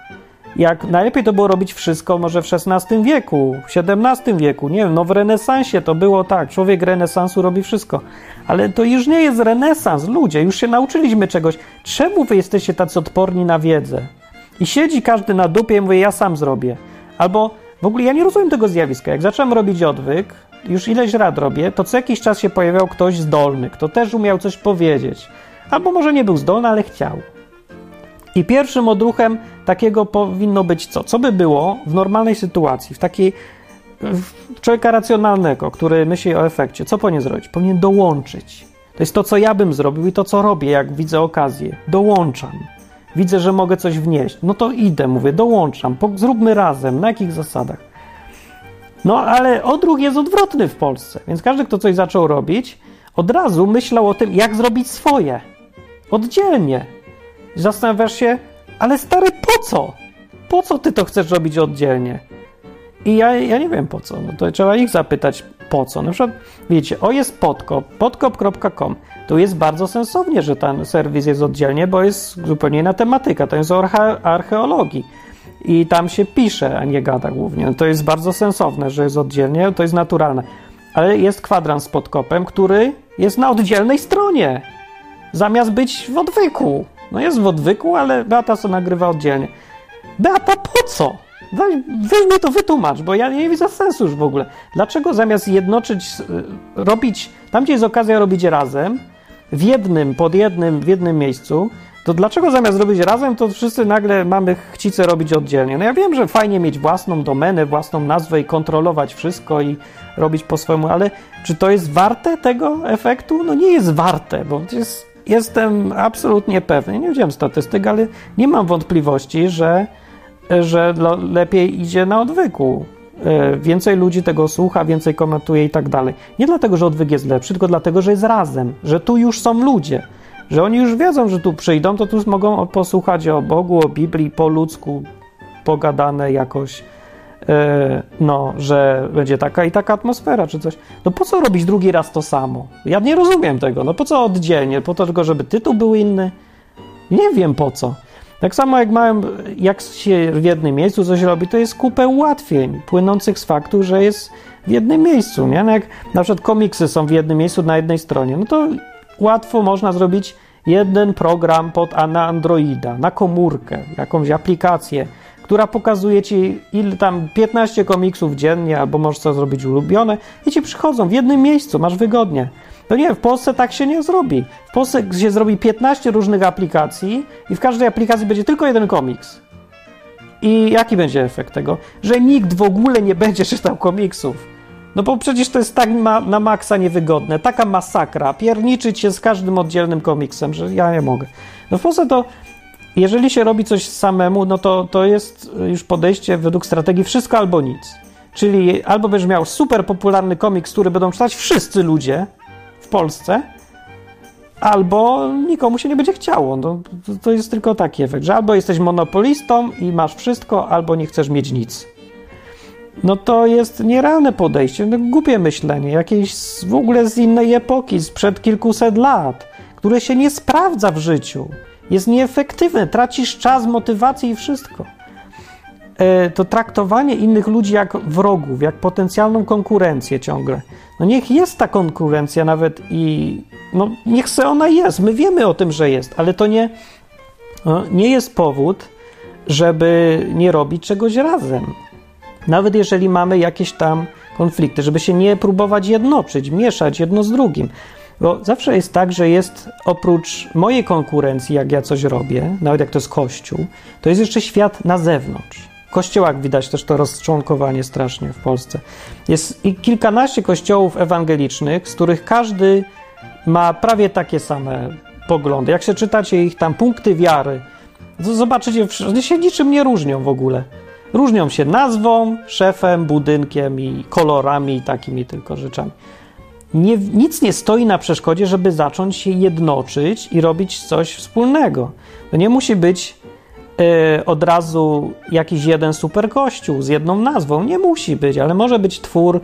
Jak najlepiej to było robić wszystko może w szesnastym wieku, w siedemnastym wieku, nie wiem, no w renesansie to było tak, człowiek renesansu robi wszystko. Ale to już nie jest renesans, ludzie, już się nauczyliśmy czegoś. Czemu wy jesteście tacy odporni na wiedzę? I siedzi każdy na dupie i mówi, ja sam zrobię. Albo w ogóle ja nie rozumiem tego zjawiska. Jak zacząłem robić odwyk, już ileś rad robię, to co jakiś czas się pojawiał ktoś zdolny, kto też umiał coś powiedzieć. Albo może nie był zdolny, ale chciał. I pierwszym odruchem takiego powinno być co? Co by było w normalnej sytuacji, w takiej w człowieka racjonalnego, który myśli o efekcie? Co powinien zrobić? Powinien dołączyć. To jest to, co ja bym zrobił i to, co robię, jak widzę okazję. Dołączam. Widzę, że mogę coś wnieść. No to idę, mówię, dołączam, zróbmy razem, na jakich zasadach. No ale odruch jest odwrotny w Polsce, więc każdy, kto coś zaczął robić, od razu myślał o tym, jak zrobić swoje. Oddzielnie. Zastanawiasz się, ale stary, po co? Po co ty to chcesz robić oddzielnie? I ja, ja nie wiem po co, no to trzeba ich zapytać po co. Na przykład, wiecie, o jest podkop, podkop kropka com. Tu jest bardzo sensownie, że ten serwis jest oddzielnie, bo jest zupełnie inna tematyka, to jest o archeologii. i tam się pisze, a nie gada głównie. To jest bardzo sensowne, że jest oddzielnie, to jest naturalne. Ale jest kwadrans z podkopem, który jest na oddzielnej stronie, zamiast być w odwyku. No jest w odwyku, ale Beata co nagrywa oddzielnie. Beata, po co? Weź, weź mi to wytłumacz, bo ja nie widzę sensu już w ogóle. Dlaczego zamiast jednoczyć, robić, tam gdzie jest okazja robić razem, w jednym, pod jednym, w jednym miejscu, to dlaczego zamiast robić razem, to wszyscy nagle mamy chcice robić oddzielnie? No ja wiem, że fajnie mieć własną domenę, własną nazwę i kontrolować wszystko i robić po swojemu, ale czy to jest warte tego efektu? No nie jest warte, bo jest, jestem absolutnie pewny, nie widziałem statystyk, ale nie mam wątpliwości, że, że lepiej idzie na odwyku. Więcej ludzi tego słucha, więcej komentuje i tak dalej. Nie dlatego, że odwyk jest lepszy, tylko dlatego, że jest razem, że tu już są ludzie, że oni już wiedzą, że tu przyjdą, to tu mogą posłuchać o Bogu, o Biblii, po ludzku, pogadane jakoś, yy, no, że będzie taka i taka atmosfera czy coś. No po co robić drugi raz to samo? Ja nie rozumiem tego. No po co oddzielnie? Po to tylko, żeby tytuł był inny? Nie wiem po co. Tak samo jak mają, jak się w jednym miejscu coś robi, to jest kupę ułatwień płynących z faktu, że jest w jednym miejscu, nie? No jak na przykład komiksy są w jednym miejscu, na jednej stronie, no to łatwo można zrobić jeden program pod a na Androida, na komórkę, jakąś aplikację, która pokazuje ci ile tam piętnaście komiksów dziennie, albo możesz sobie zrobić ulubione i ci przychodzą w jednym miejscu, masz wygodnie. No nie, w Polsce tak się nie zrobi. W Polsce się zrobi piętnaście różnych aplikacji i w każdej aplikacji będzie tylko jeden komiks. I jaki będzie efekt tego? Że nikt w ogóle nie będzie czytał komiksów. No bo przecież to jest tak ma- na maksa niewygodne, taka masakra, pierniczyć się z każdym oddzielnym komiksem, że ja nie mogę. No w Polsce to, jeżeli się robi coś samemu, no to, to jest już podejście według strategii wszystko albo nic. Czyli albo będziesz miał super popularny komiks, który będą czytać wszyscy ludzie w Polsce, albo nikomu się nie będzie chciało. No, to, to jest tylko taki efekt, że albo jesteś monopolistą i masz wszystko, albo nie chcesz mieć nic. No to jest nierealne podejście, no głupie myślenie, jakieś w ogóle z innej epoki, sprzed kilkuset lat, które się nie sprawdza w życiu, jest nieefektywne, tracisz czas, motywację i wszystko. To traktowanie innych ludzi jak wrogów, jak potencjalną konkurencję ciągle. No niech jest ta konkurencja nawet i no niech se ona jest, my wiemy o tym, że jest, ale to nie, no, nie jest powód, żeby nie robić czegoś razem. Nawet jeżeli mamy jakieś tam konflikty, żeby się nie próbować jednoczyć, mieszać jedno z drugim. Bo zawsze jest tak, że jest oprócz mojej konkurencji, jak ja coś robię, nawet jak to jest Kościół, to jest jeszcze świat na zewnątrz. W kościołach widać też to rozczłonkowanie strasznie w Polsce. Jest kilkanaście kościołów ewangelicznych, z których każdy ma prawie takie same poglądy. Jak się czytacie ich tam punkty wiary, to zobaczycie, one się niczym nie różnią w ogóle. Różnią się nazwą, szefem, budynkiem i kolorami i takimi tylko rzeczami. Nie, nic nie stoi na przeszkodzie, żeby zacząć się jednoczyć i robić coś wspólnego. To nie musi być y, od razu jakiś jeden super kościół z jedną nazwą. Nie musi być, ale może być twór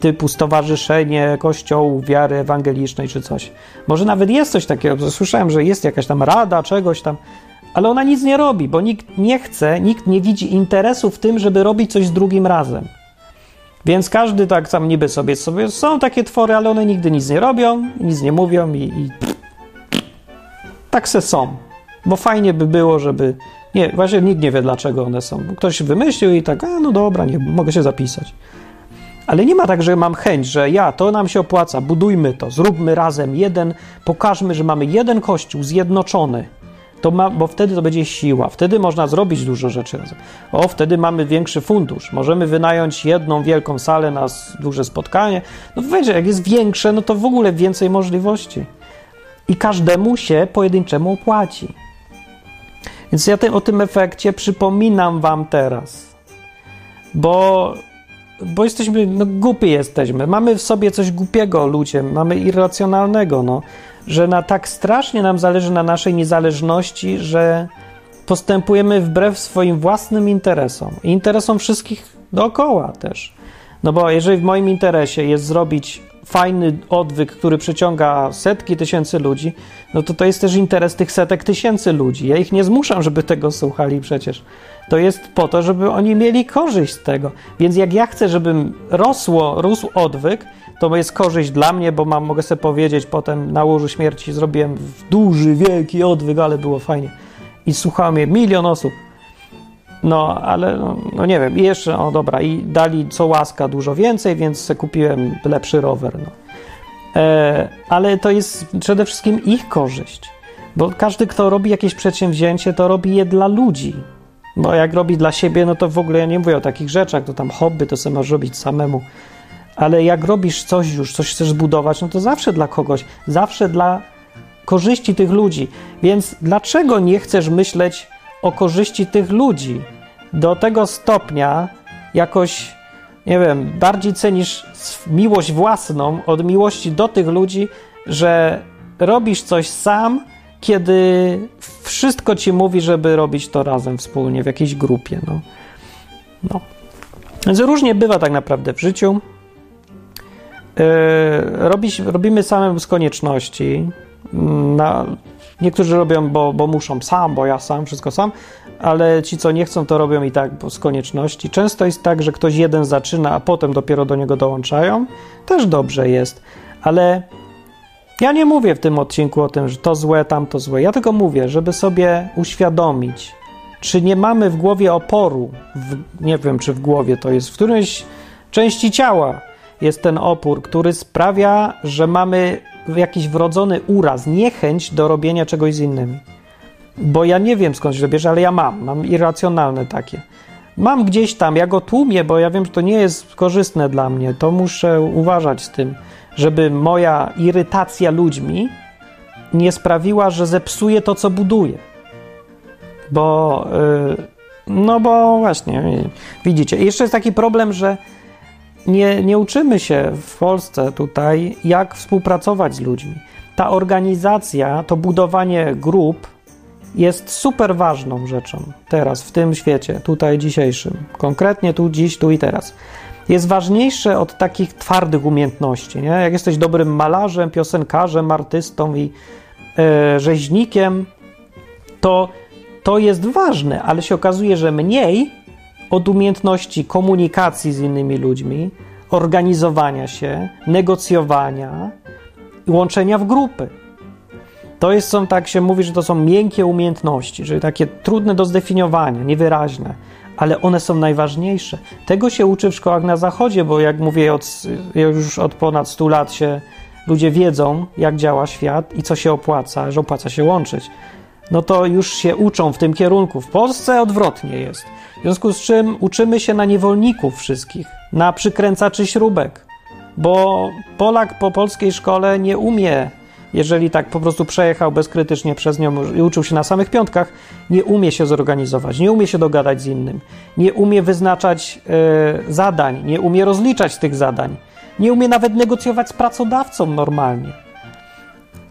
typu stowarzyszenie kościołów wiary ewangelicznej czy coś. Może nawet jest coś takiego. Słyszałem, że jest jakaś tam rada, czegoś tam. Ale ona nic nie robi, bo nikt nie chce, nikt nie widzi interesu w tym, żeby robić coś z drugim razem. Więc każdy tak sam niby sobie, sobie są takie twory, ale one nigdy nic nie robią, nic nie mówią i, i tak se są. Bo fajnie by było, żeby... Nie, właśnie nikt nie wie, dlaczego one są. Ktoś wymyślił i tak, a no dobra, nie, mogę się zapisać. Ale nie ma tak, że mam chęć, że ja, to nam się opłaca, budujmy to, zróbmy razem jeden, pokażmy, że mamy jeden kościół zjednoczony. To ma, bo wtedy to będzie siła, wtedy można zrobić dużo rzeczy razem. O, wtedy mamy większy fundusz, możemy wynająć jedną wielką salę na duże spotkanie. No wiecie, jak jest większe, no to w ogóle więcej możliwości. I każdemu się pojedynczemu opłaci. Więc ja te, o tym efekcie przypominam wam teraz, bo, bo jesteśmy, no głupi jesteśmy, mamy w sobie coś głupiego, ludzie, mamy irracjonalnego, no. Że na tak strasznie nam zależy na naszej niezależności, że postępujemy wbrew swoim własnym interesom i interesom wszystkich dookoła też. No bo jeżeli w moim interesie jest zrobić fajny odwyk, który przyciąga setki tysięcy ludzi, no to to jest też interes tych setek tysięcy ludzi. Ja ich nie zmuszam, żeby tego słuchali przecież. To jest po to, żeby oni mieli korzyść z tego. Więc jak ja chcę, żeby rosło, rósł odwyk, to jest korzyść dla mnie, bo mam, mogę sobie powiedzieć potem na łożu śmierci zrobiłem duży, wielki odwyk, ale było fajnie. I słuchało mnie milion osób. No, ale no, no nie wiem, i jeszcze, o dobra, i dali co łaska dużo więcej, więc kupiłem lepszy rower. No. E, ale to jest przede wszystkim ich korzyść, bo każdy, kto robi jakieś przedsięwzięcie, to robi je dla ludzi. Bo jak robi dla siebie, no to w ogóle ja nie mówię o takich rzeczach, to tam hobby, to sobie masz robić samemu. Ale jak robisz coś już, coś chcesz zbudować, no to zawsze dla kogoś, zawsze dla korzyści tych ludzi. Więc dlaczego nie chcesz myśleć o korzyści tych ludzi do tego stopnia jakoś, nie wiem, bardziej cenisz miłość własną od miłości do tych ludzi, że robisz coś sam, kiedy wszystko ci mówi, żeby robić to razem, wspólnie, w jakiejś grupie. No. No. Więc różnie bywa tak naprawdę w życiu. Yy, robisz, robimy samemu z konieczności. Na, niektórzy robią, bo, bo muszą sam, bo ja sam, wszystko sam, ale ci, co nie chcą, to robią i tak bo z konieczności. Często jest tak, że ktoś jeden zaczyna, a potem dopiero do niego dołączają. Też dobrze jest, ale ja nie mówię w tym odcinku o tym, że to złe, tamto złe. Ja tylko mówię, żeby sobie uświadomić, czy nie mamy w głowie oporu. W, nie wiem, czy w głowie to jest, w którejś części ciała jest ten opór, który sprawia, że mamy jakiś wrodzony uraz, niechęć do robienia czegoś z innymi. Bo ja nie wiem, skąd się to bierze, ale ja mam. Mam irracjonalne takie. Mam gdzieś tam, ja go tłumię, bo ja wiem, że to nie jest korzystne dla mnie. To muszę uważać z tym, żeby moja irytacja ludźmi nie sprawiła, że zepsuje to, co buduję. Bo, yy, no bo właśnie, widzicie. Jeszcze jest taki problem, że Nie, nie uczymy się w Polsce tutaj, jak współpracować z ludźmi. Ta organizacja, to budowanie grup jest super ważną rzeczą teraz, w tym świecie, tutaj dzisiejszym. Konkretnie tu, dziś, tu i teraz. Jest ważniejsze od takich twardych umiejętności. Nie? Jak jesteś dobrym malarzem, piosenkarzem, artystą i yy, rzeźnikiem, to to jest ważne, ale się okazuje, że mniej od umiejętności komunikacji z innymi ludźmi, organizowania się, negocjowania, łączenia w grupy. To jest, są, tak się mówi, że to są miękkie umiejętności, czyli takie trudne do zdefiniowania, niewyraźne, ale one są najważniejsze. Tego się uczy w szkołach na Zachodzie, bo jak mówię, od, już od ponad stu lat się ludzie wiedzą, jak działa świat i co się opłaca, że opłaca się łączyć. No to już się uczą w tym kierunku. W Polsce odwrotnie jest. W związku z czym uczymy się na niewolników wszystkich, na przykręcaczy śrubek, bo Polak po polskiej szkole nie umie, jeżeli tak po prostu przejechał bezkrytycznie przez nią i uczył się na samych piątkach, nie umie się zorganizować, nie umie się dogadać z innym, nie umie wyznaczać yy, zadań, nie umie rozliczać tych zadań, nie umie nawet negocjować z pracodawcą normalnie.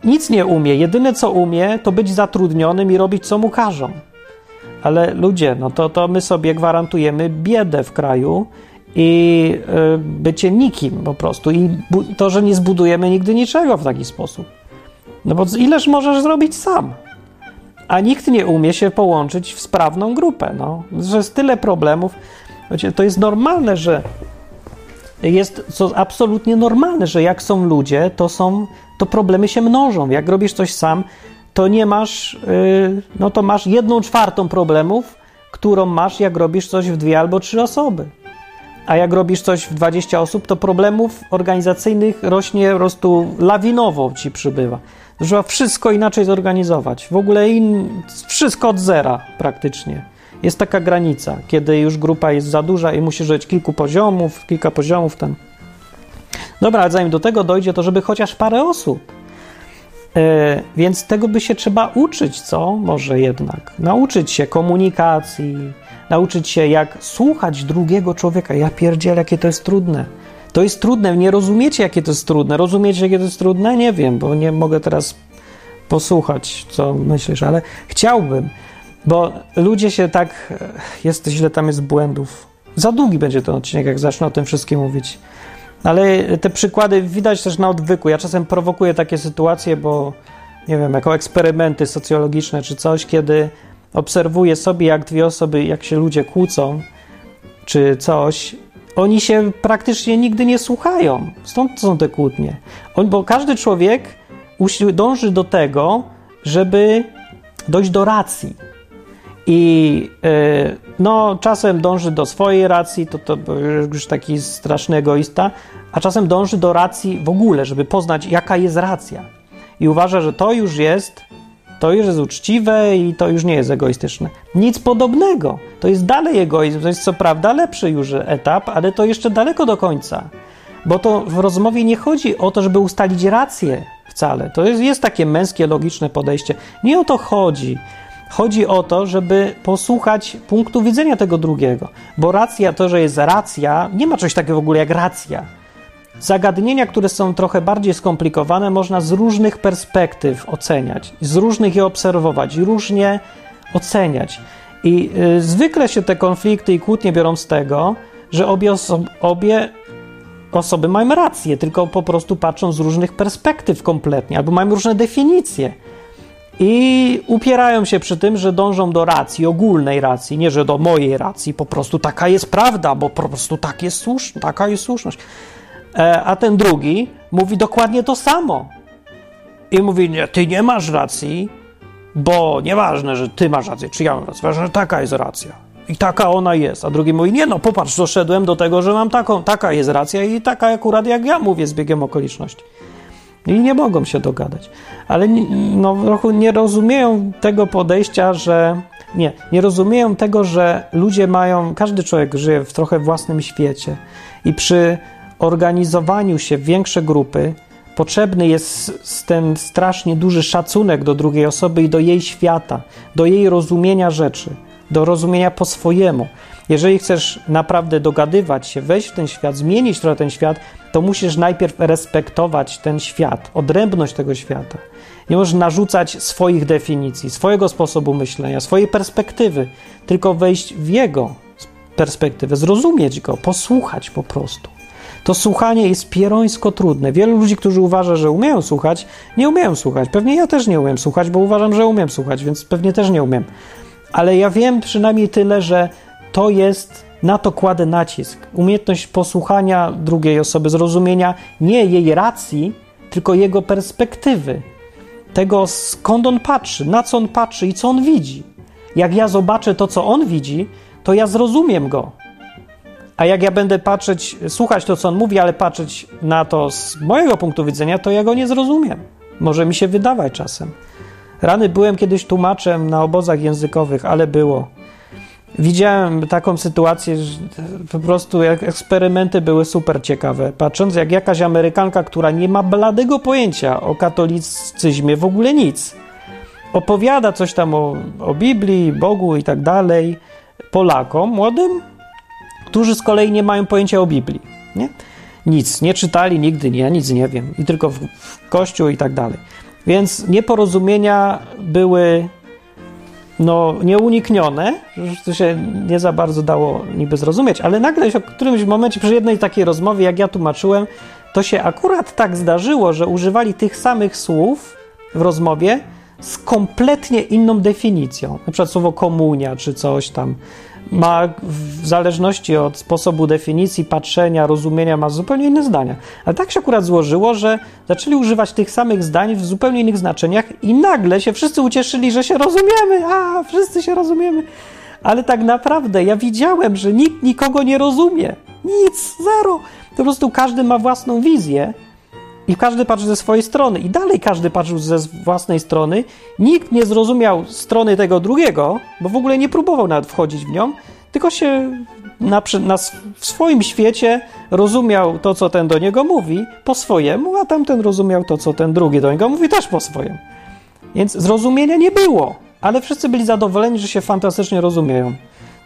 Nic nie umie, jedyne co umie, to być zatrudnionym i robić co mu każą. Ale ludzie, no to, to my sobie gwarantujemy biedę w kraju i y, bycie nikim po prostu. I bu- to, że nie zbudujemy nigdy niczego w taki sposób. No bo ileż możesz zrobić sam? A nikt nie umie się połączyć w sprawną grupę, no. Że jest tyle problemów. Wiecie, to jest normalne, że jest co absolutnie normalne, że jak są ludzie, to są, to problemy się mnożą. Jak robisz coś sam, to nie masz, yy, no to masz jedną czwartą problemów, którą masz, jak robisz coś w dwie albo trzy osoby. A jak robisz coś w dwadzieścia osób, to problemów organizacyjnych rośnie po prostu lawinowo ci przybywa. Trzeba wszystko inaczej zorganizować. W ogóle in, wszystko od zera praktycznie. Jest taka granica, kiedy już grupa jest za duża i musi żyć kilku poziomów, kilka poziomów tam. Dobra, ale zanim do tego dojdzie, to żeby chociaż parę osób. Yy, więc tego by się trzeba uczyć, co? Może jednak. Nauczyć się komunikacji, nauczyć się jak słuchać drugiego człowieka. Ja pierdzielę, jakie to jest trudne. To jest trudne, nie rozumiecie, jakie to jest trudne. Rozumiecie, jakie to jest trudne? Nie wiem, bo nie mogę teraz posłuchać, co myślisz, ale chciałbym, bo ludzie się tak... Jest, źle tam jest błędów. Za długi będzie ten odcinek, jak zacznę o tym wszystkim mówić. Ale te przykłady widać też na odwyku. Ja czasem prowokuję takie sytuacje, bo nie wiem, jako eksperymenty socjologiczne czy coś, kiedy obserwuję sobie, jak dwie osoby, jak się ludzie kłócą czy coś, oni się praktycznie nigdy nie słuchają. Stąd są te kłótnie. On, bo każdy człowiek dąży do tego, żeby dojść do racji. I yy, no, czasem dąży do swojej racji, to, to już taki straszny egoista, a czasem dąży do racji w ogóle, żeby poznać, jaka jest racja. I uważa, że to już jest, to już jest uczciwe i to już nie jest egoistyczne. Nic podobnego. To jest dalej egoizm. To jest co prawda lepszy już etap, ale to jeszcze daleko do końca. Bo to w rozmowie nie chodzi o to, żeby ustalić rację wcale. To jest, jest takie męskie, logiczne podejście. Nie o to chodzi. Chodzi o to, żeby posłuchać punktu widzenia tego drugiego. Bo racja, to, że jest racja, nie ma czegoś takiego w ogóle jak racja. Zagadnienia, które są trochę bardziej skomplikowane, można z różnych perspektyw oceniać, z różnych je obserwować, różnie oceniać. I y, zwykle się te konflikty i kłótnie biorą z tego, że obie, oso- obie osoby mają rację, tylko po prostu patrzą z różnych perspektyw kompletnie, albo mają różne definicje. I upierają się przy tym, że dążą do racji, ogólnej racji, nie że do mojej racji, po prostu taka jest prawda, bo po prostu tak jest słusz- taka jest słuszność. A ten drugi mówi dokładnie to samo. I mówi, nie, ty nie masz racji, bo nieważne, że ty masz rację, czy ja mam rację, ważne, że taka jest racja. I taka ona jest. A drugi mówi, nie no, popatrz, doszedłem do tego, że mam taką, taka jest racja i taka akurat jak ja mówię z biegiem okoliczności. I nie mogą się dogadać. Ale no, nie rozumieją tego podejścia, że... Nie, nie rozumieją tego, że ludzie mają... Każdy człowiek żyje w trochę własnym świecie. I przy... organizowaniu się w większe grupy potrzebny jest ten strasznie duży szacunek do drugiej osoby i do jej świata, do jej rozumienia rzeczy, do rozumienia po swojemu. Jeżeli chcesz naprawdę dogadywać się, wejść w ten świat, zmienić trochę ten świat, to musisz najpierw respektować ten świat, odrębność tego świata. Nie możesz narzucać swoich definicji, swojego sposobu myślenia, swojej perspektywy, tylko wejść w jego perspektywę, zrozumieć go, posłuchać po prostu. To słuchanie jest pierońsko trudne. Wielu ludzi, którzy uważa, że umieją słuchać, nie umieją słuchać. Pewnie ja też nie umiem słuchać, bo uważam, że umiem słuchać, więc pewnie też nie umiem. Ale ja wiem przynajmniej tyle, że to jest, na to kładę nacisk. Umiejętność posłuchania drugiej osoby, zrozumienia nie jej racji, tylko jego perspektywy. Tego, skąd on patrzy, na co on patrzy i co on widzi. Jak ja zobaczę to, co on widzi, to ja zrozumiem go. A jak ja będę patrzeć, słuchać to, co on mówi, ale patrzeć na to z mojego punktu widzenia, to ja go nie zrozumiem. Może mi się wydawać czasem. Rany, byłem kiedyś tłumaczem na obozach językowych, ale było. Widziałem taką sytuację, że po prostu jak eksperymenty były super ciekawe. Patrząc, jak jakaś Amerykanka, która nie ma bladego pojęcia o katolicyzmie, w ogóle nic, opowiada coś tam o, o Biblii, Bogu i tak dalej, Polakom młodym, którzy z kolei nie mają pojęcia o Biblii, nie? Nic, nie czytali nigdy, nie, nic nie wiem, i tylko w, w kościół i tak dalej. Więc nieporozumienia były no, nieuniknione, to się nie za bardzo dało niby zrozumieć, ale nagle w którymś momencie przy jednej takiej rozmowie, jak ja tłumaczyłem, to się akurat tak zdarzyło, że używali tych samych słów w rozmowie z kompletnie inną definicją, na przykład słowo komunia czy coś tam. Ma w zależności od sposobu definicji, patrzenia, rozumienia, ma zupełnie inne zdania. Ale tak się akurat złożyło, że zaczęli używać tych samych zdań w zupełnie innych znaczeniach i nagle się wszyscy ucieszyli, że się rozumiemy. A, wszyscy się rozumiemy. Ale tak naprawdę ja widziałem, że nikt nikogo nie rozumie. Nic, zero. Po prostu każdy ma własną wizję i każdy patrzy ze swojej strony. I dalej każdy patrzył ze własnej strony. Nikt nie zrozumiał strony tego drugiego, bo w ogóle nie próbował nawet wchodzić w nią, tylko się na, na, w swoim świecie rozumiał to, co ten do niego mówi, po swojemu, a tamten rozumiał to, co ten drugi do niego mówi, też po swojemu. Więc zrozumienia nie było, ale wszyscy byli zadowoleni, że się fantastycznie rozumieją.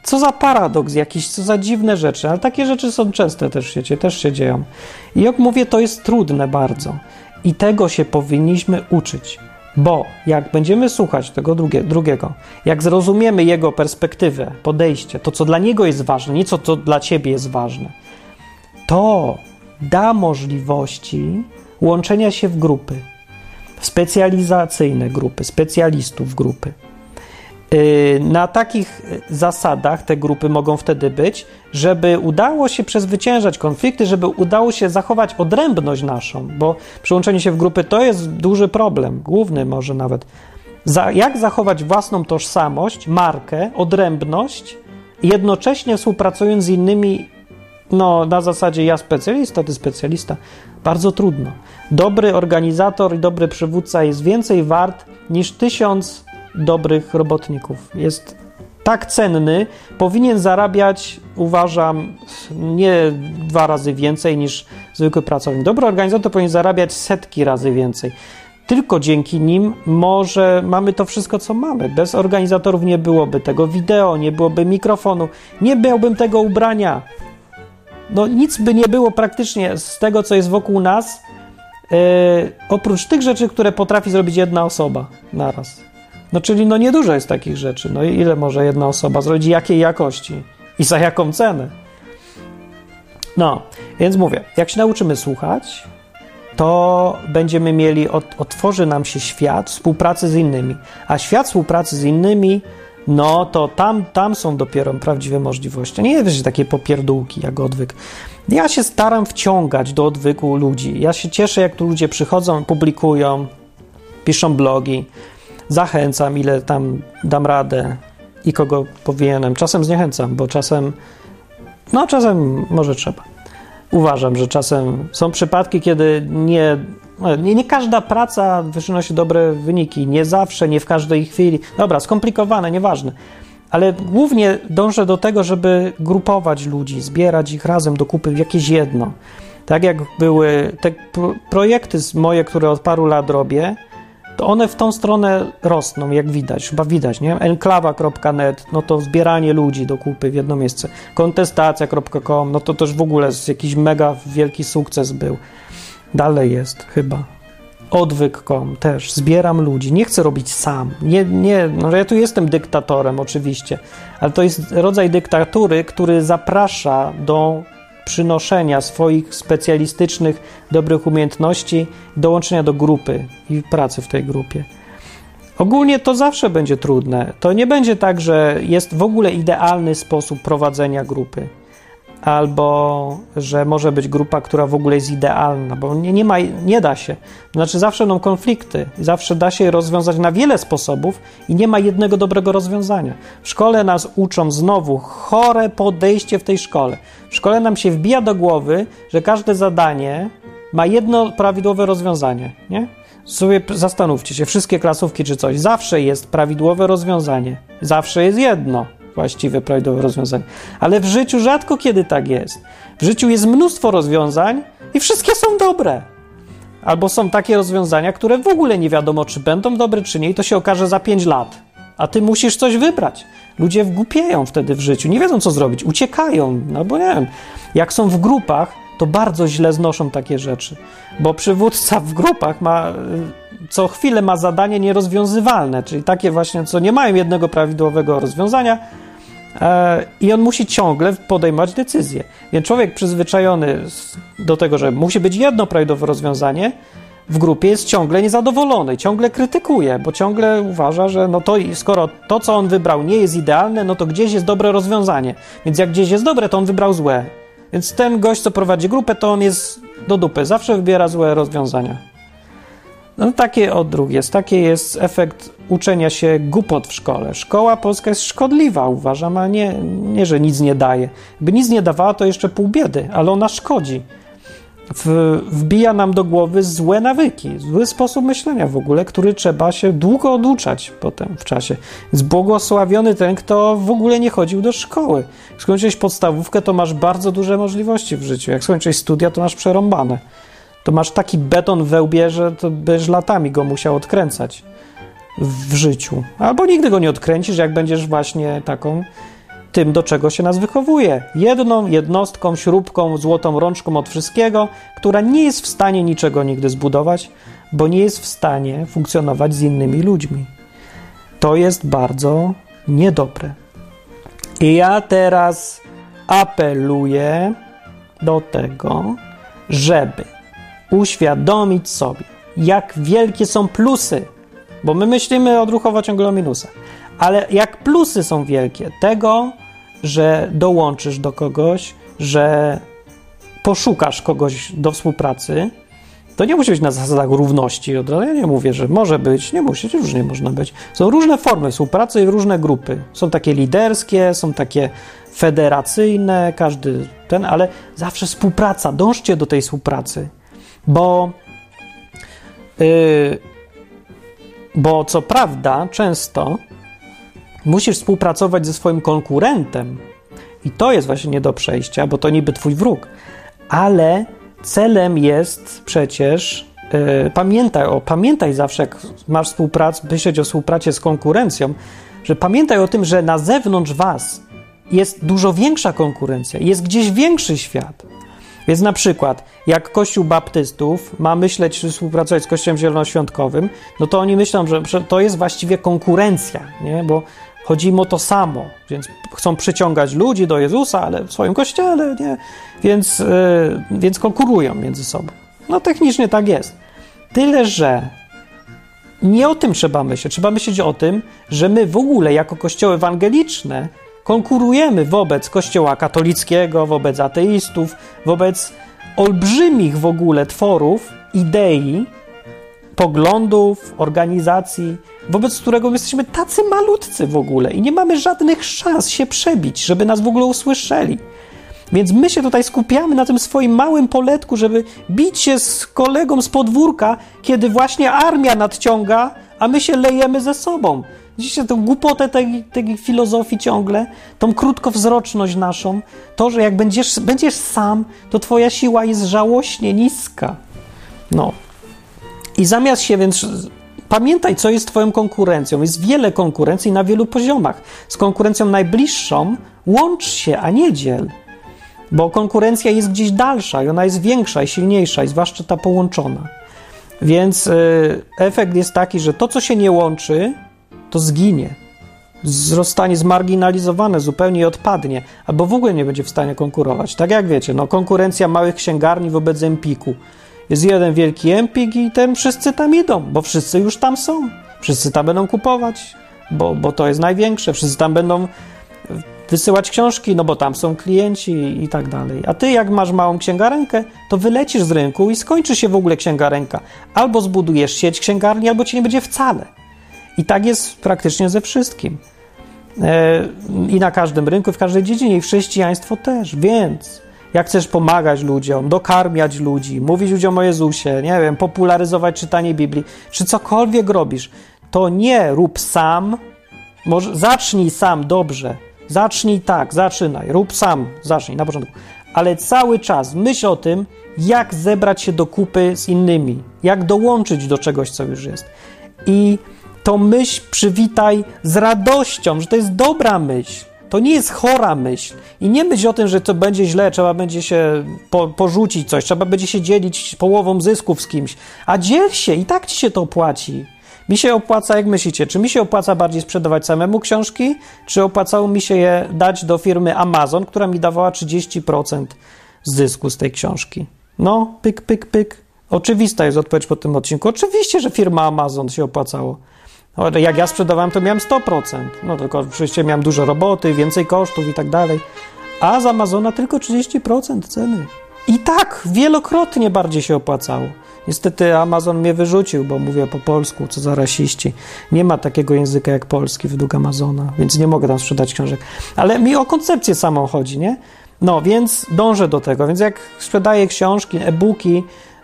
Co za paradoks jakiś, co za dziwne rzeczy, ale takie rzeczy są częste też w świecie, też się dzieją. I jak mówię, to jest trudne bardzo. I tego się powinniśmy uczyć. Bo jak będziemy słuchać tego drugie, drugiego, jak zrozumiemy jego perspektywę, podejście, to, co dla niego jest ważne, nie co, co dla ciebie jest ważne, to da możliwości łączenia się w grupy, w specjalizacyjne grupy, specjalistów grupy. Na takich zasadach te grupy mogą wtedy być, żeby udało się przezwyciężać konflikty, żeby udało się zachować odrębność naszą, bo przyłączenie się w grupy to jest duży problem, główny może nawet. Za, jak zachować własną tożsamość, markę, odrębność, jednocześnie współpracując z innymi, no na zasadzie ja specjalista, ty specjalista, bardzo trudno. Dobry organizator i dobry przywódca jest więcej wart niż tysiąc dobrych robotników. Jest tak cenny, powinien zarabiać, uważam, nie dwa razy więcej niż zwykły pracownik. Dobry organizator powinien zarabiać setki razy więcej. Tylko dzięki nim może mamy to wszystko, co mamy. Bez organizatorów nie byłoby tego wideo, nie byłoby mikrofonu, nie miałbym tego ubrania. No nic by nie było praktycznie z tego, co jest wokół nas, yy, oprócz tych rzeczy, które potrafi zrobić jedna osoba naraz. No czyli no niedużo jest takich rzeczy. No ile może jedna osoba zrobić, jakiej jakości i za jaką cenę? No, więc mówię, jak się nauczymy słuchać, to będziemy mieli, ot, otworzy nam się świat współpracy z innymi. A świat współpracy z innymi, no to tam, tam są dopiero prawdziwe możliwości. Nie wiesz, takie popierdółki jak odwyk. Ja się staram wciągać do odwyku ludzi. Ja się cieszę, jak tu ludzie przychodzą, publikują, piszą blogi. Zachęcam, ile tam dam radę i kogo powinienem. Czasem zniechęcam, bo czasem, no czasem może trzeba. Uważam, że czasem są przypadki, kiedy nie, nie, nie każda praca przynosi dobre wyniki. Nie zawsze, nie w każdej chwili. Dobra, skomplikowane, nieważne. Ale głównie dążę do tego, żeby grupować ludzi, zbierać ich razem do kupy w jakieś jedno. Tak jak były te projekty moje, które od paru lat robię, to one w tą stronę rosną, jak widać, chyba widać, nie? enklawa kropka net, no to zbieranie ludzi do kupy w jedno miejsce. kontestacja kropka com, no to też w ogóle jakiś mega wielki sukces był. Dalej jest chyba. odwyk kropka com też, zbieram ludzi. Nie chcę robić sam. Nie, nie, no ja tu jestem dyktatorem oczywiście, ale to jest rodzaj dyktatury, który zaprasza do przynoszenia swoich specjalistycznych, dobrych umiejętności, dołączenia do grupy i pracy w tej grupie. Ogólnie to zawsze będzie trudne. To nie będzie tak, że jest w ogóle idealny sposób prowadzenia grupy. Albo, że może być grupa, która w ogóle jest idealna, bo nie, nie ma, nie da się. Znaczy zawsze będą konflikty. Zawsze da się je rozwiązać na wiele sposobów i nie ma jednego dobrego rozwiązania. W szkole nas uczą znowu chore podejście w tej szkole. W szkole nam się wbija do głowy, że każde zadanie ma jedno prawidłowe rozwiązanie, nie? Sobie zastanówcie się, wszystkie klasówki czy coś. Zawsze jest prawidłowe rozwiązanie. Zawsze jest jedno właściwe, prawidłowe rozwiązanie. Ale w życiu rzadko kiedy tak jest. W życiu jest mnóstwo rozwiązań i wszystkie są dobre. Albo są takie rozwiązania, które w ogóle nie wiadomo, czy będą dobre, czy nie, i to się okaże za pięć lat. A ty musisz coś wybrać. Ludzie wgłupieją wtedy w życiu, nie wiedzą, co zrobić, uciekają, no bo nie wiem. Jak są w grupach, to bardzo źle znoszą takie rzeczy, bo przywódca w grupach ma... co chwilę ma zadanie nierozwiązywalne, czyli takie właśnie, co nie mają jednego prawidłowego rozwiązania, e, i on musi ciągle podejmować decyzje. Więc człowiek przyzwyczajony do tego, że musi być jedno prawidłowe rozwiązanie, w grupie jest ciągle niezadowolony, ciągle krytykuje, bo ciągle uważa, że no to skoro to, co on wybrał, nie jest idealne, no to gdzieś jest dobre rozwiązanie. Więc jak gdzieś jest dobre, to on wybrał złe. Więc ten gość, co prowadzi grupę, to on jest do dupy, zawsze wybiera złe rozwiązania. No takie odruch jest, taki jest efekt uczenia się głupot w szkole. Szkoła polska jest szkodliwa, uważam, a nie, nie że nic nie daje. By nic nie dawała, to jeszcze pół biedy, ale ona szkodzi. W, wbija nam do głowy złe nawyki, zły sposób myślenia w ogóle, który trzeba się długo oduczać potem w czasie. Zbłogosławiony ten, kto w ogóle nie chodził do szkoły. Jak skończyłeś podstawówkę, to masz bardzo duże możliwości w życiu. Jak skończyłeś studia, to masz przerąbane. To masz taki beton we łbie, że to będziesz latami go musiał odkręcać w życiu. Albo nigdy go nie odkręcisz, jak będziesz właśnie taką tym, do czego się nas wychowuje. Jedną jednostką, śrubką, złotą rączką od wszystkiego, która nie jest w stanie niczego nigdy zbudować, bo nie jest w stanie funkcjonować z innymi ludźmi. To jest bardzo niedobre. I ja teraz apeluję do tego, żeby uświadomić sobie, jak wielkie są plusy, bo my myślimy odruchowo ciągle o minusach, ale jak plusy są wielkie tego, że dołączysz do kogoś, że poszukasz kogoś do współpracy. To nie musi być na zasadach równości. Ja nie mówię, że może być, nie musi, różnie można być. Są różne formy współpracy i różne grupy. Są takie liderskie, są takie federacyjne, każdy ten, ale zawsze współpraca. Dążcie do tej współpracy, bo, yy, bo co prawda często musisz współpracować ze swoim konkurentem i to jest właśnie nie do przejścia, bo to niby twój wróg, ale celem jest przecież, yy, pamiętaj, o, pamiętaj zawsze, jak masz współpracę, myśleć o współpracy z konkurencją, że pamiętaj o tym, że na zewnątrz was jest dużo większa konkurencja, jest gdzieś większy świat. Więc na przykład, jak Kościół Baptystów ma myśleć, czy współpracować z Kościołem Zielonoświątkowym, no to oni myślą, że to jest właściwie konkurencja, nie? Bo chodzi im o to samo, więc chcą przyciągać ludzi do Jezusa, ale w swoim kościele, nie? Więc, yy, więc konkurują między sobą. No technicznie tak jest. Tyle, że nie o tym trzeba myśleć. Trzeba myśleć o tym, że my w ogóle jako kościoły ewangeliczne konkurujemy wobec kościoła katolickiego, wobec ateistów, wobec olbrzymich w ogóle tworów, idei, poglądów, organizacji, wobec którego jesteśmy tacy malutcy w ogóle i nie mamy żadnych szans się przebić, żeby nas w ogóle usłyszeli. Więc my się tutaj skupiamy na tym swoim małym poletku, żeby bić się z kolegą z podwórka, kiedy właśnie armia nadciąga, a my się lejemy ze sobą. Widzicie tę głupotę tej, tej filozofii ciągle, tą krótkowzroczność naszą, to, że jak będziesz, będziesz sam, to twoja siła jest żałośnie niska. No. I zamiast się więc... Pamiętaj, co jest twoją konkurencją. Jest wiele konkurencji na wielu poziomach. Z konkurencją najbliższą łącz się, a nie dziel. Bo konkurencja jest gdzieś dalsza i ona jest większa i silniejsza, i zwłaszcza ta połączona. Więc yy, efekt jest taki, że to, co się nie łączy, to zginie. Zostanie zmarginalizowane, zupełnie odpadnie, albo w ogóle nie będzie w stanie konkurować. Tak jak wiecie, no, konkurencja małych księgarni wobec Empiku. Jest jeden wielki Empik i ten wszyscy tam idą, bo wszyscy już tam są. Wszyscy tam będą kupować, bo, bo to jest największe. Wszyscy tam będą wysyłać książki, no bo tam są klienci i tak dalej. A ty jak masz małą księgarenkę, to wylecisz z rynku i skończy się w ogóle księgarenka. Albo zbudujesz sieć księgarni, albo cię nie będzie wcale. I tak jest praktycznie ze wszystkim. I na każdym rynku, w każdej dziedzinie, i chrześcijaństwo też, więc... Jak chcesz pomagać ludziom, dokarmiać ludzi, mówić ludziom o Jezusie, nie wiem, popularyzować czytanie Biblii, czy cokolwiek robisz, to nie rób sam, może zacznij sam dobrze, zacznij tak, zaczynaj, rób sam, zacznij na początku, ale cały czas myśl o tym, jak zebrać się do kupy z innymi, jak dołączyć do czegoś, co już jest. I tą myśl przywitaj z radością, że to jest dobra myśl. To nie jest chora myśl i nie myśl o tym, że to będzie źle, trzeba będzie się po, porzucić coś, trzeba będzie się dzielić połową zysków z kimś, a dziel się, i tak ci się to opłaci. Mi się opłaca, jak myślicie, czy mi się opłaca bardziej sprzedawać samemu książki, czy opłacało mi się je dać do firmy Amazon, która mi dawała trzydzieści procent zysku z tej książki. No, pyk, pyk, pyk. Oczywista jest odpowiedź po tym odcinku. Oczywiście, że firma Amazon się opłacało. Jak ja sprzedawałem, to miałem sto procent. No tylko oczywiście miałem dużo roboty, więcej kosztów i tak dalej. A z Amazona tylko trzydzieści procent ceny. I tak wielokrotnie bardziej się opłacało. Niestety Amazon mnie wyrzucił, bo mówię po polsku, co za rasiści. Nie ma takiego języka jak polski według Amazona, więc nie mogę tam sprzedać książek. Ale mi o koncepcję samą chodzi, nie? No, więc dążę do tego. Więc jak sprzedaję książki, e-booki,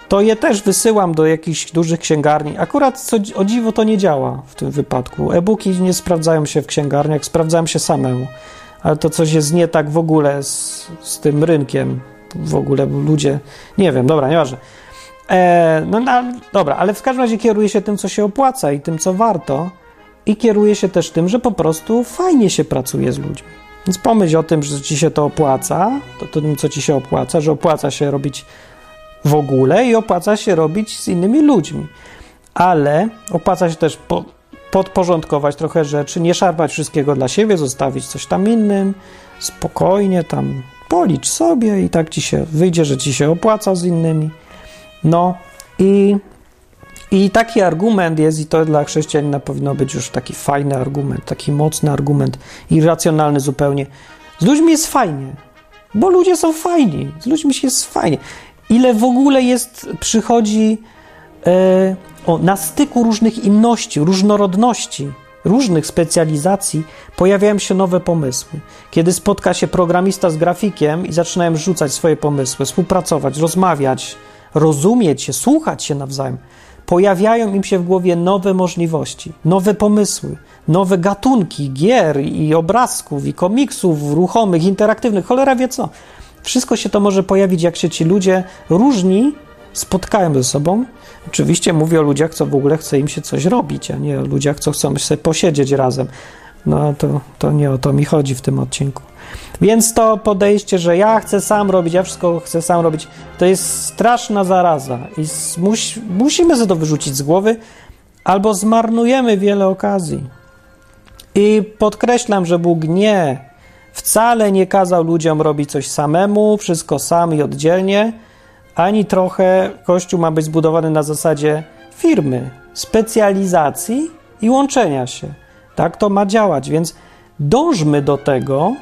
to je też wysyłam do jakichś dużych księgarni. Akurat co, o dziwo to nie działa w tym wypadku. E-booki nie sprawdzają się w księgarniach, sprawdzają się samemu. Ale to coś jest nie tak w ogóle z, z tym rynkiem. W ogóle ludzie... Nie wiem, dobra, nieważne. E, no, no dobra, ale w każdym razie kieruję się tym, co się opłaca i tym, co warto. I kieruję się też tym, że po prostu fajnie się pracuje z ludźmi. Więc pomyśl o tym, że ci się to opłaca, to tym, co ci się opłaca, że opłaca się robić w ogóle i opłaca się robić z innymi ludźmi. Ale opłaca się też po, podporządkować trochę rzeczy, nie szarpać wszystkiego dla siebie, zostawić coś tam innym, spokojnie tam policz sobie i tak ci się wyjdzie, że ci się opłaca z innymi. No i, i taki argument jest, i to dla chrześcijanina powinno być już taki fajny argument, taki mocny argument, irracjonalny zupełnie. Z ludźmi jest fajnie, bo ludzie są fajni, z ludźmi się jest fajnie. Ile w ogóle jest, przychodzi yy, o, na styku różnych inności, różnorodności, różnych specjalizacji pojawiają się nowe pomysły. Kiedy spotka się programista z grafikiem i zaczynają rzucać swoje pomysły, współpracować, rozmawiać, rozumieć się, słuchać się nawzajem, pojawiają im się w głowie nowe możliwości, nowe pomysły, nowe gatunki gier i obrazków i komiksów ruchomych, interaktywnych, cholera wie co. Wszystko się to może pojawić, jak się ci ludzie różni spotkają ze sobą. Oczywiście mówię o ludziach, co w ogóle chce im się coś robić, a nie o ludziach, co chcą sobie posiedzieć razem. No to, to nie o to mi chodzi w tym odcinku. Więc to podejście, że ja chcę sam robić, ja wszystko chcę sam robić, to jest straszna zaraza i mus, musimy sobie to wyrzucić z głowy, albo zmarnujemy wiele okazji. I podkreślam, że Bóg nie, wcale nie kazał ludziom robić coś samemu, wszystko sam i oddzielnie, ani trochę. Kościół ma być zbudowany na zasadzie firmy, specjalizacji i łączenia się. Tak to ma działać, więc dążmy do tego.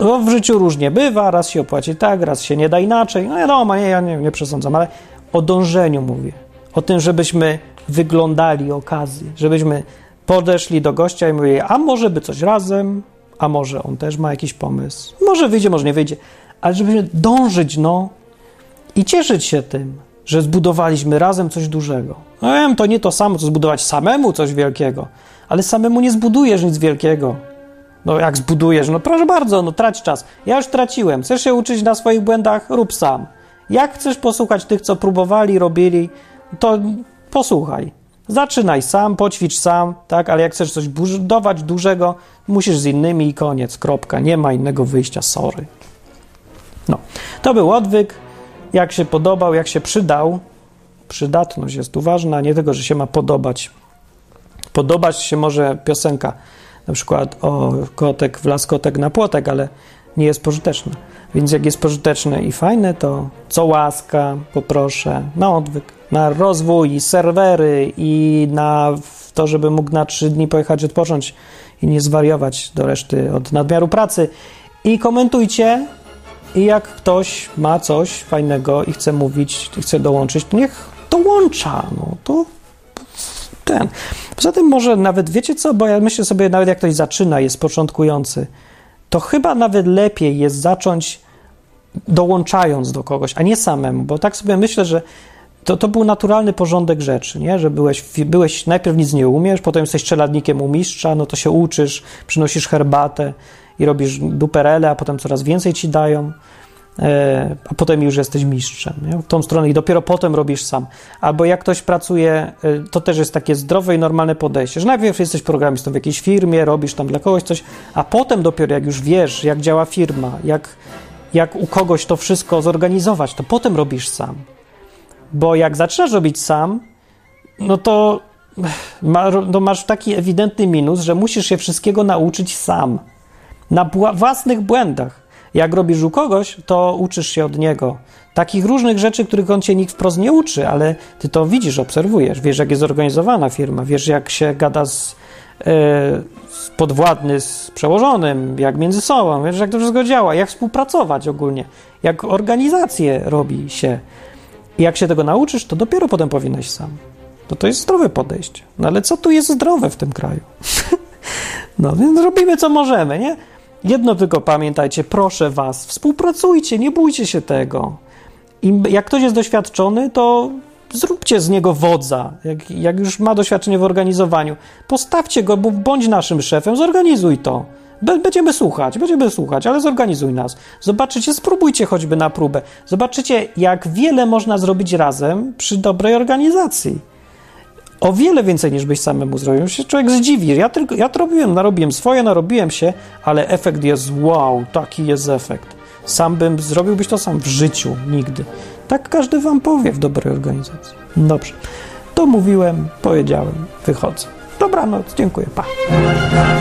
No, w życiu różnie bywa, raz się opłaci tak, raz się nie da inaczej. No wiadomo, nie, ja nie, nie przesądzam, ale o dążeniu mówię. O tym, żebyśmy wyglądali okazji, żebyśmy podeszli do gościa i mówili, a może by coś razem, a może on też ma jakiś pomysł. Może wyjdzie, może nie wyjdzie, ale żebyśmy dążyć, no, i cieszyć się tym, że zbudowaliśmy razem coś dużego. No wiem, to nie to samo, co zbudować samemu coś wielkiego, ale samemu nie zbudujesz nic wielkiego. No jak zbudujesz? No proszę bardzo, no trać czas. Ja już traciłem. Chcesz się uczyć na swoich błędach? Rób sam. Jak chcesz posłuchać tych, co próbowali, robili, to posłuchaj. Zaczynaj sam, poćwicz sam, tak? Ale jak chcesz coś budować dużego, musisz z innymi i koniec, kropka. Nie ma innego wyjścia, sorry. No, to był odwyk. Jak się podobał, jak się przydał. Przydatność jest tu ważna, nie tylko, że się ma podobać. Podobać się może piosenka, na przykład o kotek w las, kotek na płotek, ale nie jest pożyteczna. Więc jak jest pożyteczne i fajne, to co łaska, poproszę, na odwyk, na rozwój, i serwery i na to, żeby mógł na trzy dni pojechać odpocząć i nie zwariować do reszty od nadmiaru pracy. I komentujcie. I jak ktoś ma coś fajnego i chce mówić, i chce dołączyć, to niech dołącza. No to ten. Poza tym może nawet, wiecie co, bo ja myślę sobie, nawet jak ktoś zaczyna, jest początkujący, to chyba nawet lepiej jest zacząć dołączając do kogoś, a nie samemu, bo tak sobie myślę, że to, to był naturalny porządek rzeczy, nie? Że byłeś, byłeś, najpierw nic nie umiesz, potem jesteś czeladnikiem u mistrza, no to się uczysz, przynosisz herbatę, i robisz duperele, a potem coraz więcej ci dają, a potem już jesteś mistrzem, nie? W tą stronę i dopiero potem robisz sam. Albo jak ktoś pracuje, to też jest takie zdrowe i normalne podejście, że najpierw jesteś programistą w jakiejś firmie, robisz tam dla kogoś coś, a potem dopiero jak już wiesz, jak działa firma, jak, jak u kogoś to wszystko zorganizować, to potem robisz sam. Bo jak zaczynasz robić sam, no to, to masz taki ewidentny minus, że musisz się wszystkiego nauczyć sam. Na bła- własnych błędach. Jak robisz u kogoś, to uczysz się od niego. Takich różnych rzeczy, których on cię nikt wprost nie uczy, ale ty to widzisz, obserwujesz. Wiesz, jak jest zorganizowana firma, wiesz, jak się gada z, yy, z podwładny, z przełożonym, jak między sobą, wiesz, jak to wszystko działa, jak współpracować ogólnie, jak organizację robi się. I jak się tego nauczysz, to dopiero potem powinieneś sam. No to jest zdrowe podejście. No ale co tu jest zdrowe w tym kraju? No więc robimy, co możemy, nie? Jedno tylko pamiętajcie, proszę was, współpracujcie, nie bójcie się tego. I jak ktoś jest doświadczony, to zróbcie z niego wodza. Jak, jak już ma doświadczenie w organizowaniu, postawcie go, bo bądź naszym szefem, zorganizuj to. Będziemy słuchać, będziemy słuchać, ale zorganizuj nas. Zobaczycie, spróbujcie choćby na próbę. Zobaczycie, jak wiele można zrobić razem przy dobrej organizacji. O wiele więcej niż byś samemu zrobił. Się człowiek zdziwi. Ja tylko, ja to robiłem, narobiłem swoje, narobiłem się, ale efekt jest wow, taki jest efekt. Sam bym, zrobiłbyś to sam w życiu, nigdy. Tak każdy wam powie w dobrej organizacji. Dobrze, to mówiłem, powiedziałem, wychodzę. Dobranoc, dziękuję, pa.